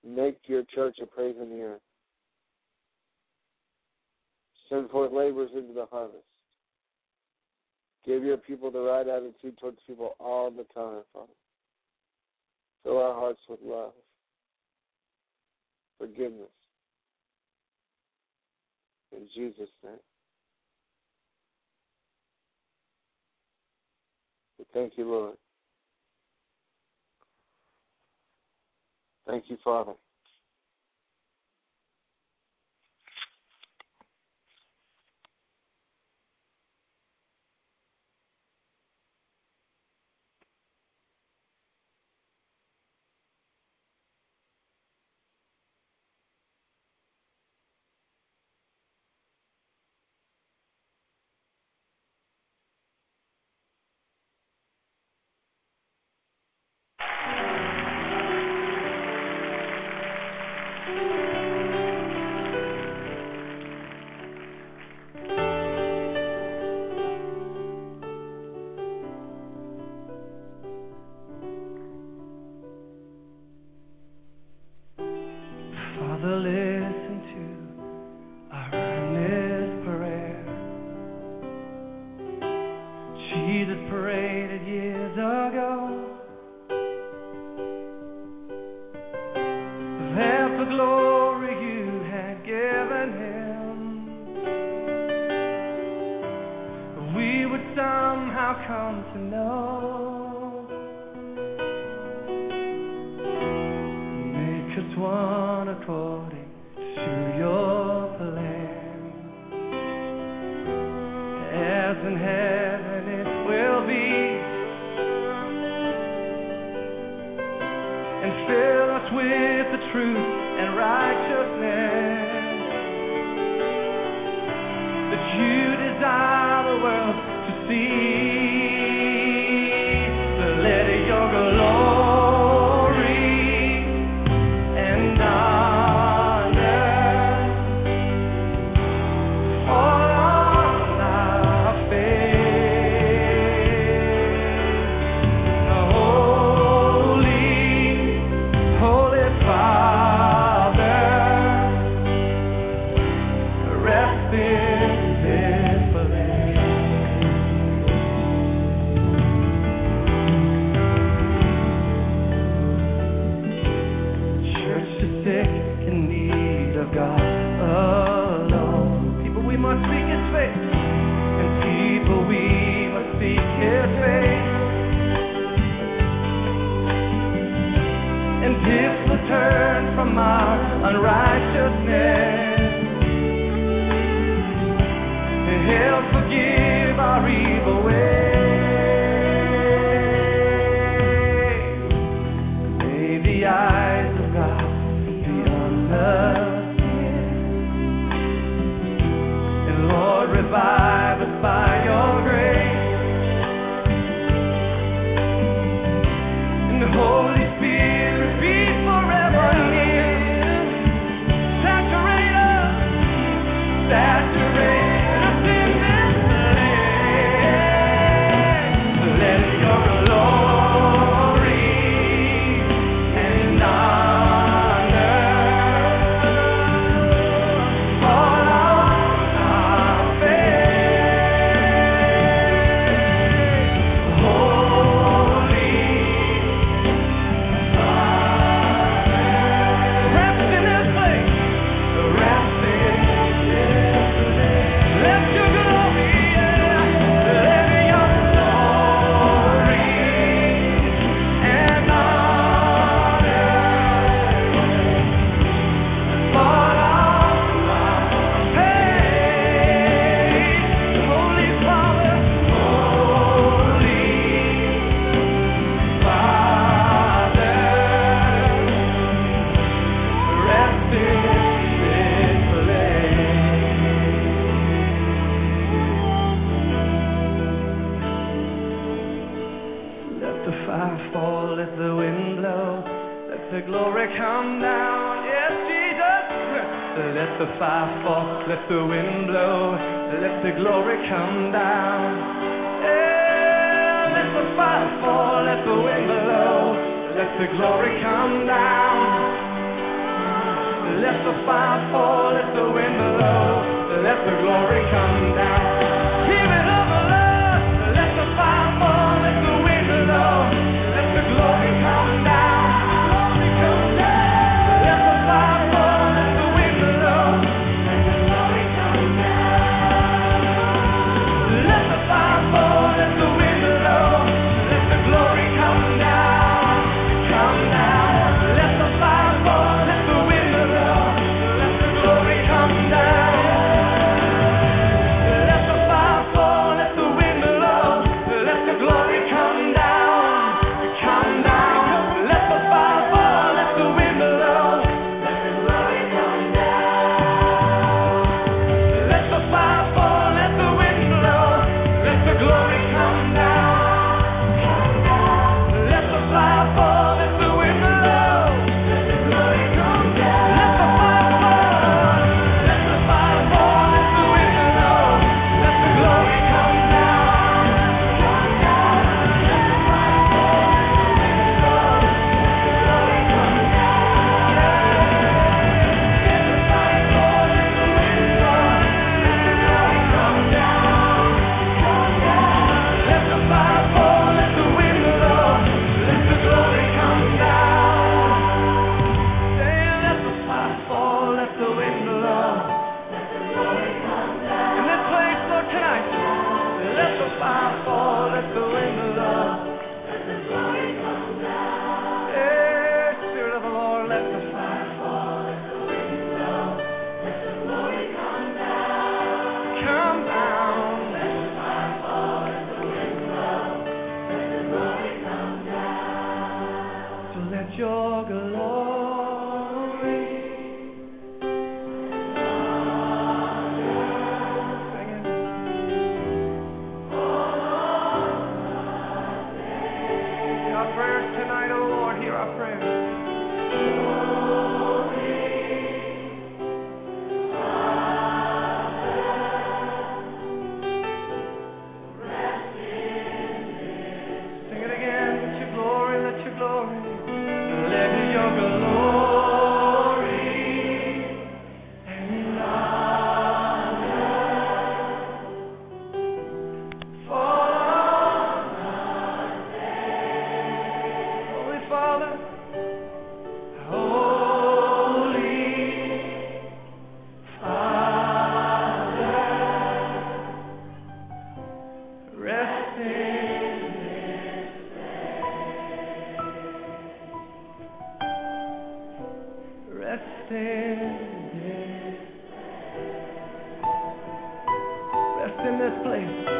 Make your church a praise in the earth. Send forth laborers into the harvest. Give your people the right attitude towards people all the time, Father. Fill our hearts with love, forgiveness. In Jesus' name. We thank you, Lord. Thank you, Father. And Let the in this place.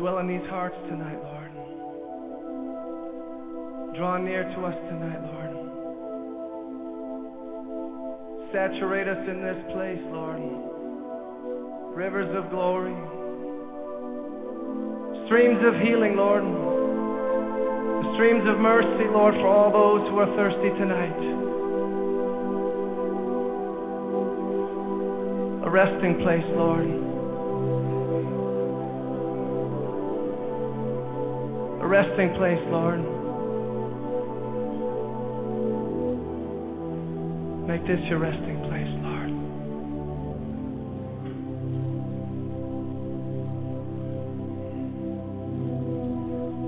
Dwell in these hearts tonight, Lord. Draw near to us tonight, Lord. Saturate us in this place, Lord. Rivers of glory. Streams of healing, Lord. Streams of mercy, Lord, for all those who are thirsty tonight. A resting place, Lord. Resting place, Lord. Make this your resting place, Lord.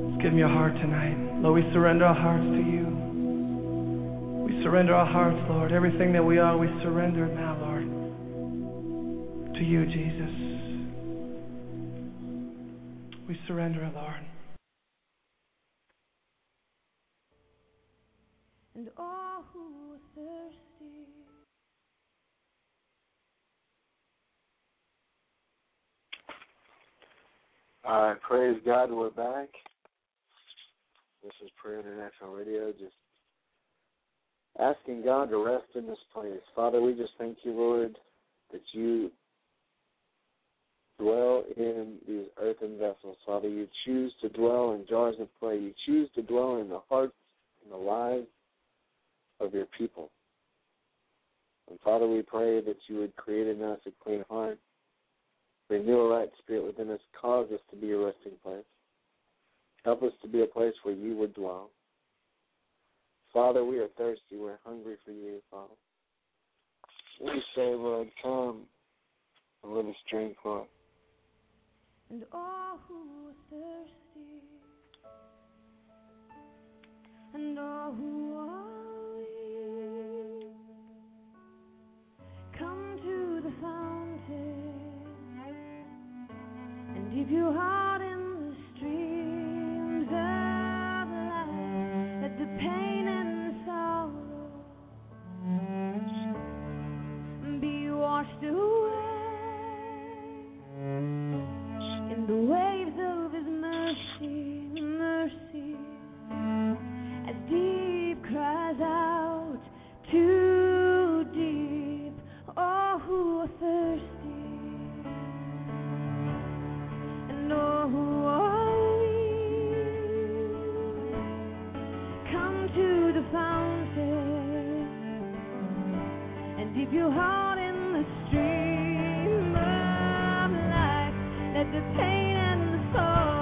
Let's give him your heart tonight. Lord, we surrender our hearts to you. We surrender our hearts, Lord. Everything that we are, we surrender it now, Lord. To you, Jesus. We surrender it, Lord. And all who are thirsty, all right, praise God, we're back. This is Prayer International Radio, just asking God to rest in this place. Father, we just thank you, Lord, that you dwell in these earthen vessels. Father, you choose to dwell in jars of clay. You choose to dwell in the hearts and the lives of your people. And Father, we pray that you would create in us a clean heart, Renew a right spirit within us. Cause us to be a resting place. Help us to be a place where you would dwell. Father, we are thirsty. We're hungry for you, Father. We say, Lord, come and let us drink, Lord. And all who are thirsty, and all who are weak, come to the fountain and dip your heart in the streams of life. Let the pain and the sorrow be washed away in the waves of His mercy, mercy. As deep cries out, too deep, all who are thirsty, and all who are weak, come to the fountain, and dip your heart in the stream of life, let the pain and the sorrow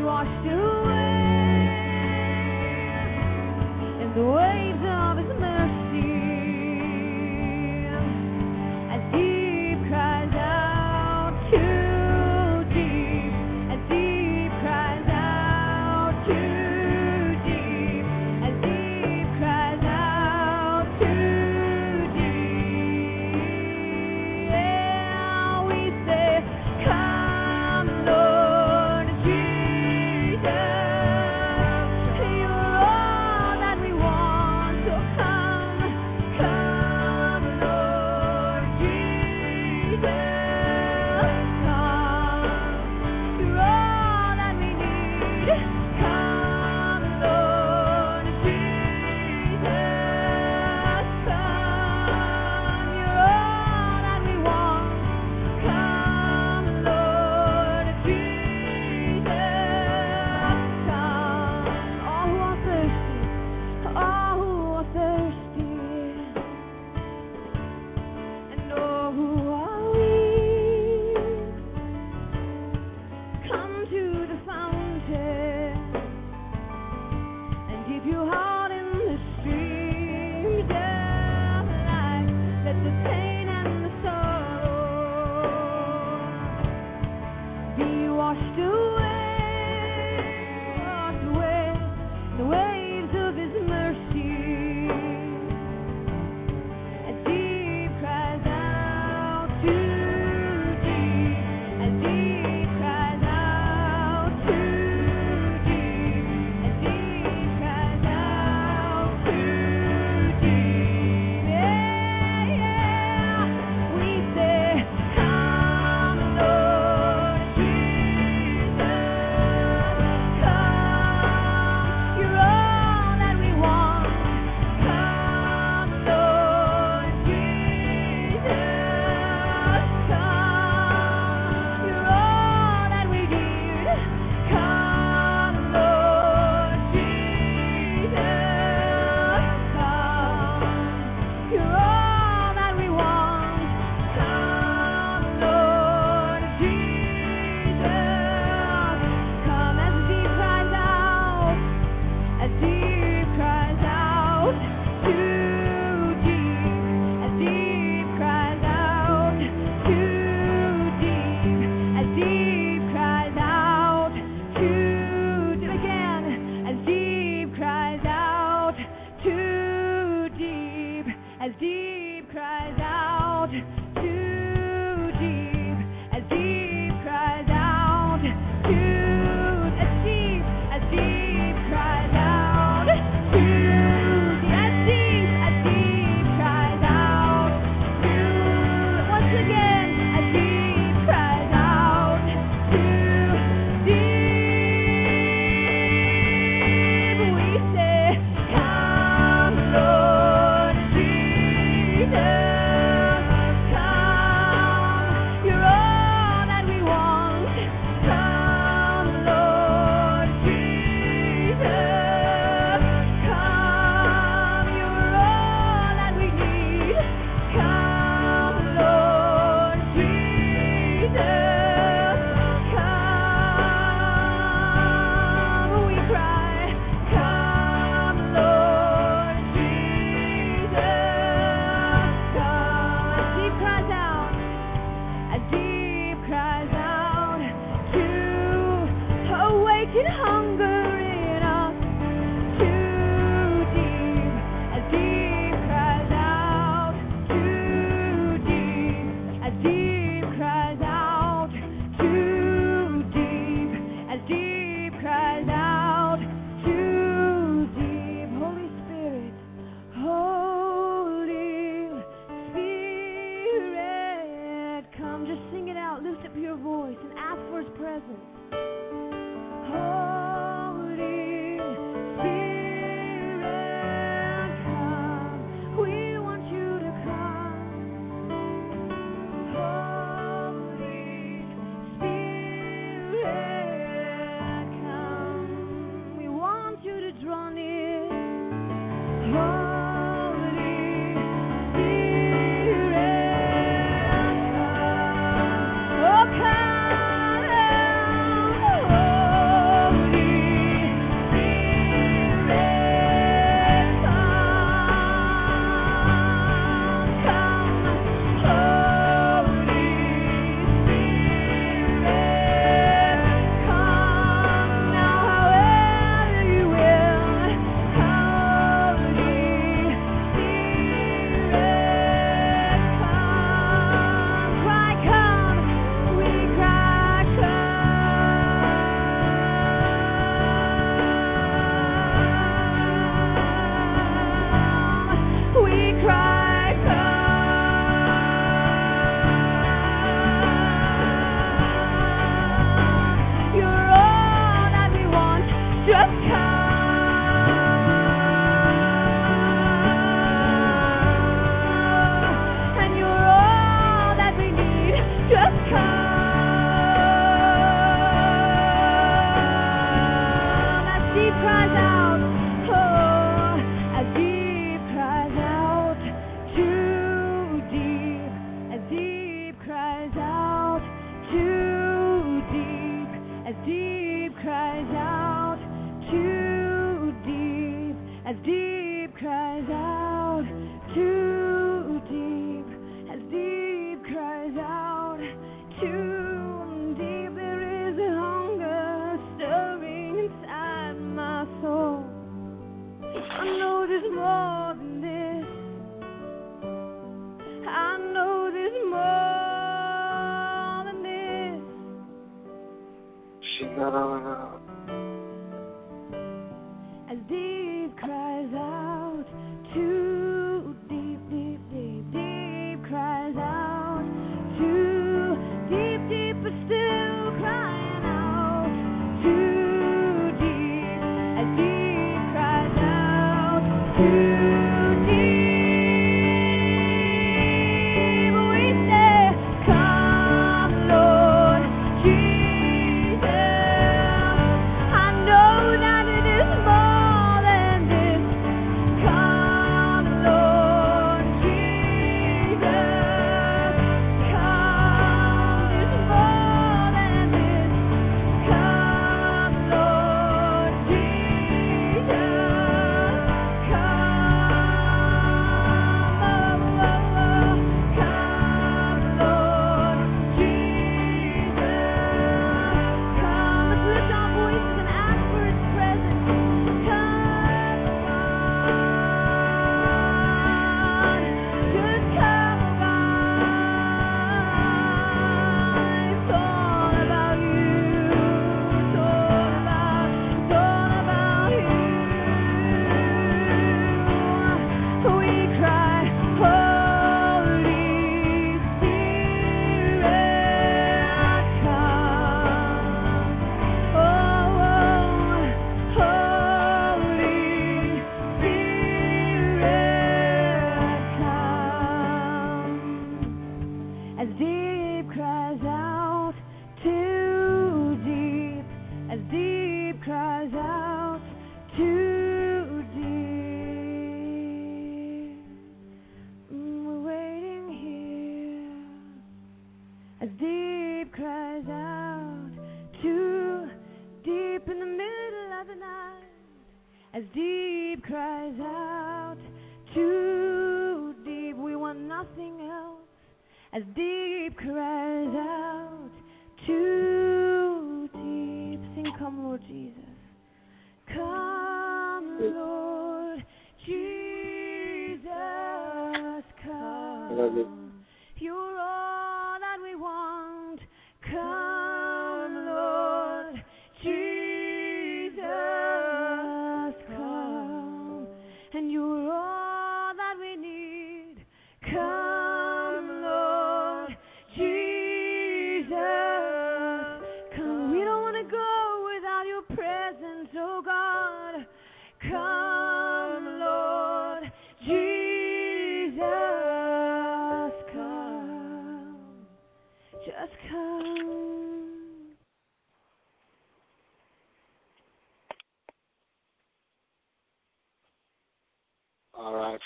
washed away in the waves of His mercy, as deep cries out too deep, as deep cries out too deep, as deep cries out too deep, yeah,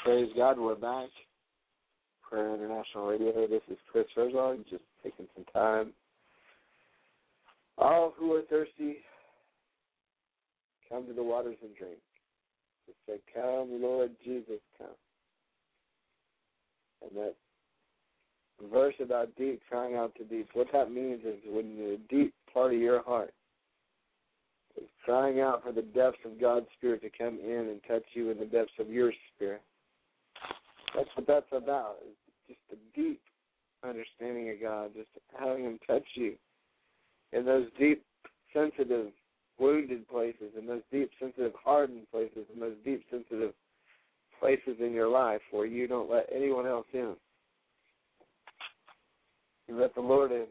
Praise God, we're back. Prayer International Radio. This is Chris Herzog, just taking some time. All who are thirsty, come to the waters and drink. Just say, come, Lord Jesus, come. And that verse about deep, crying out to deep, what that means is when the deep part of your heart is crying out for the depths of God's Spirit to come in and touch you in the depths of your spirit. That's what that's about, is just a deep understanding of God, just having Him touch you in those deep, sensitive, wounded places, in those deep, sensitive, hardened places, in those deep, sensitive places in your life where you don't let anyone else in. You let the Lord in.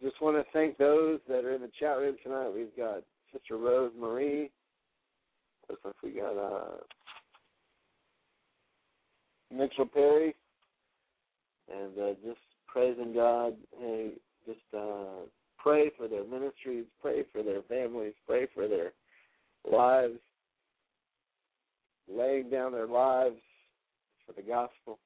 Just want to thank those that are in the chat room tonight. We've got Sister Rose Marie. Looks like we got... Uh, Mitchell Perry, and uh, just praising God. Hey, just uh, pray for their ministries, pray for their families, pray for their lives, laying down their lives for the gospel.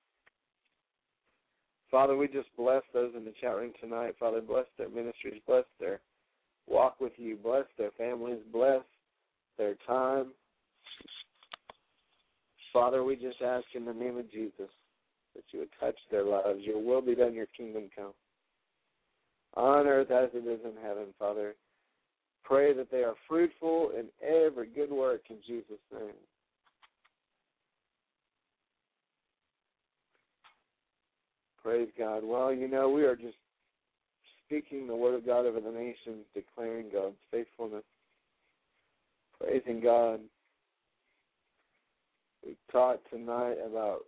Father, we just bless those in the chat room tonight. Father, bless their ministries, bless their walk with you, bless their families, bless their time. Father, we just ask in the name of Jesus that you would touch their lives. Your will be done, your kingdom come. On earth as it is in heaven, Father. Pray that they are fruitful in every good work in Jesus' name. Praise God. Well, you know, we are just speaking the word of God over the nations, declaring God's faithfulness, praising God. We taught tonight about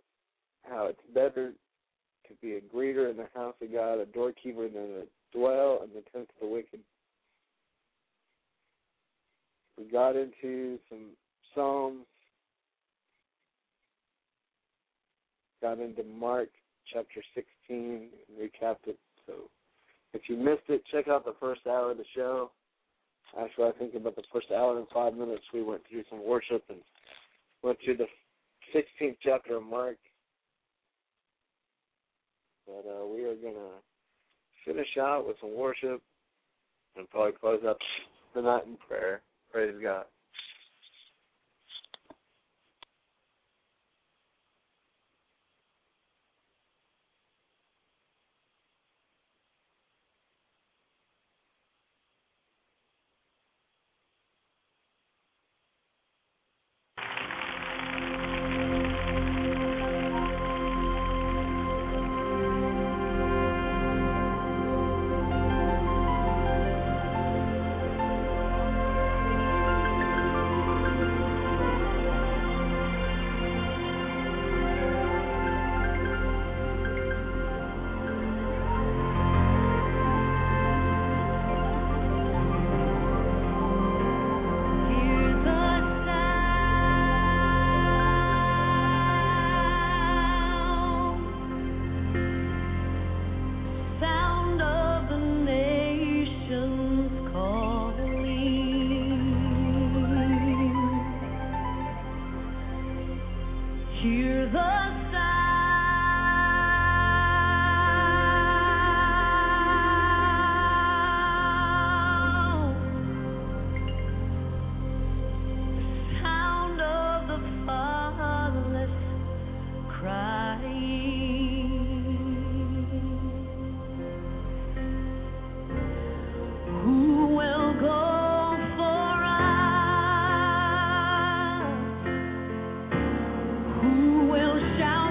how it's better to be a greeter in the house of God, a doorkeeper, than to dwell in the tents of the wicked. We got into some Psalms, got into Mark chapter sixteen, and recapped it. So if you missed it, check out the first hour of the show. Actually, I think about the first hour and five minutes, we went through some worship and went through the sixteenth chapter of Mark. But uh, we are going to finish out with some worship and probably close up the night in prayer. Praise God. Shout.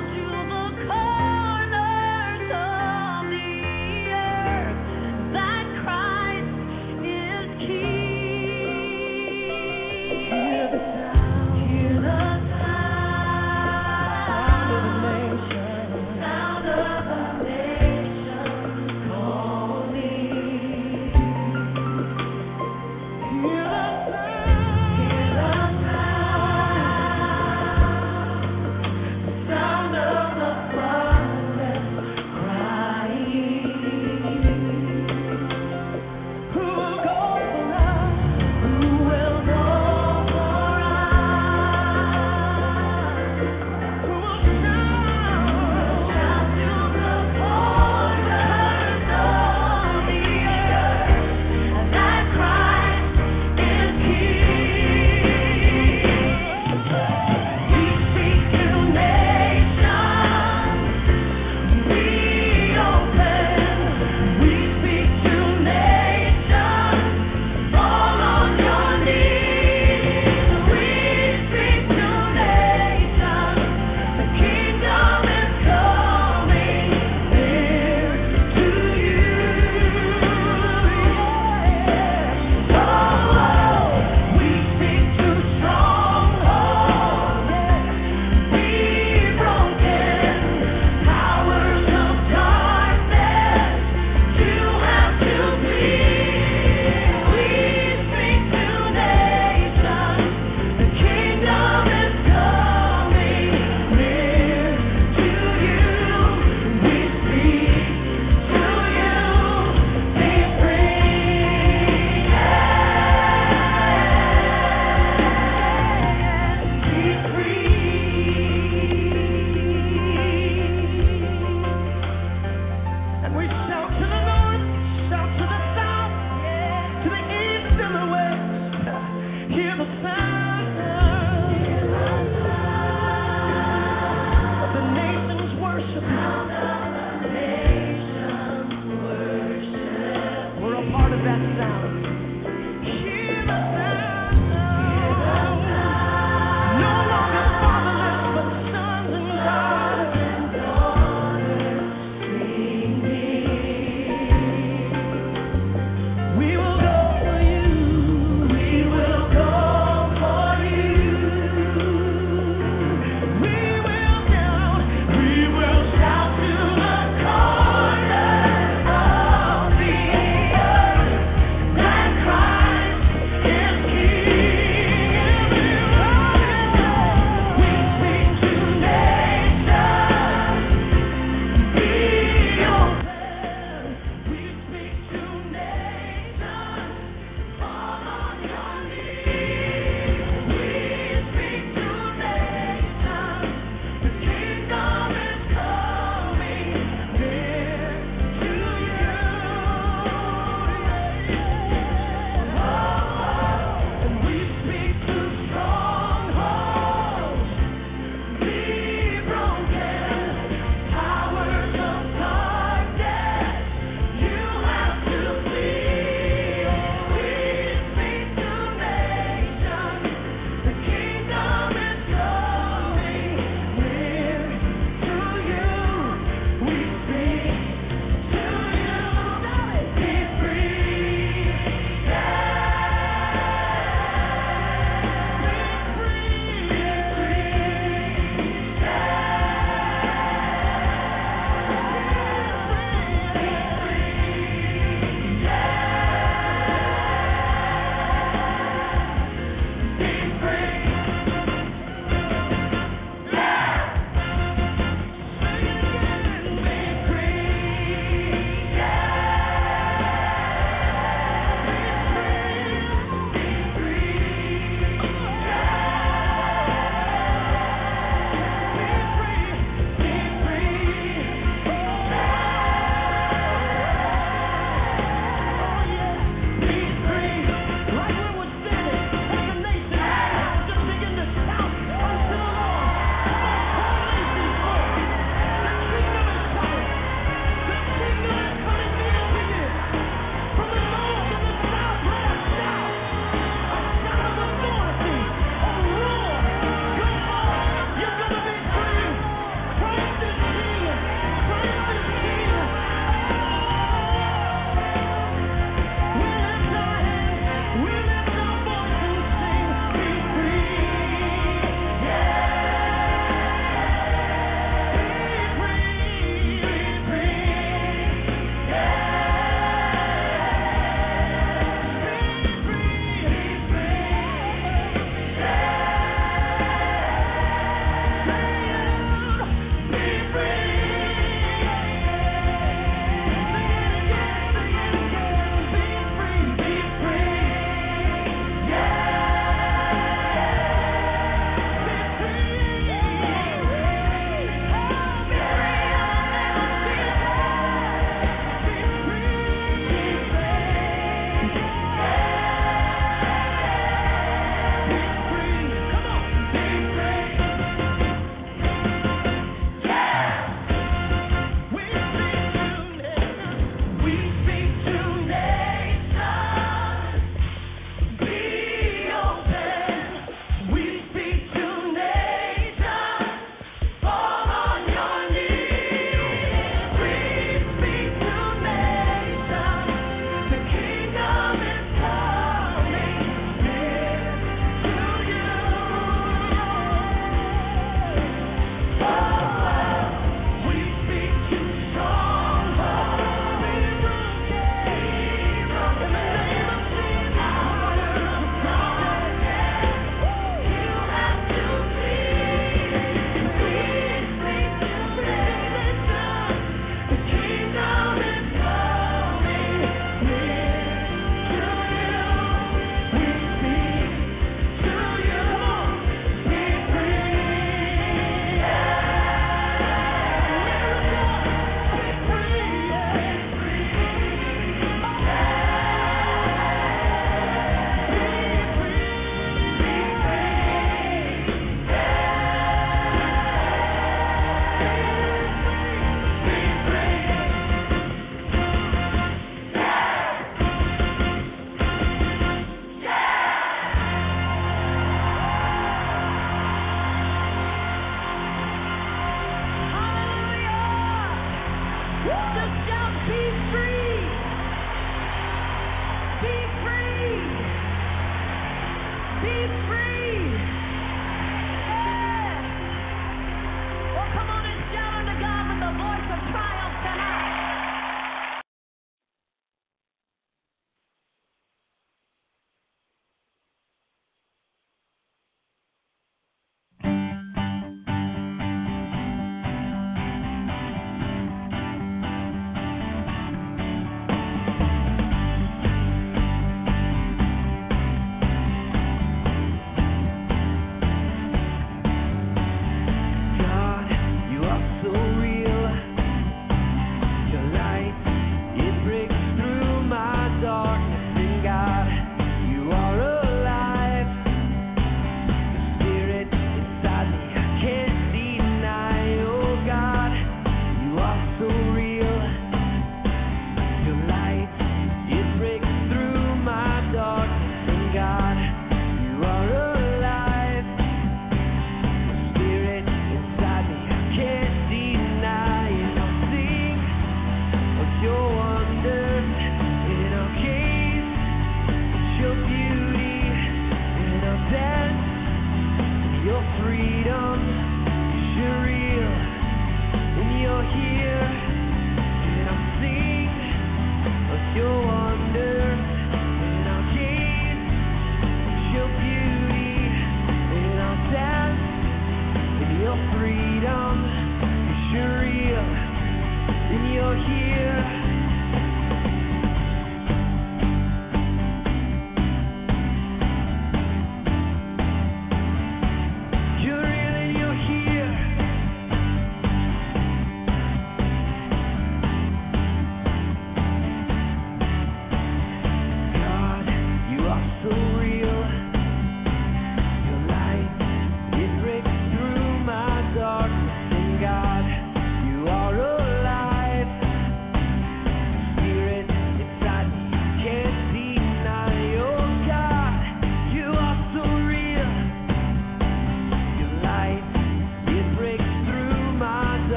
shall be free.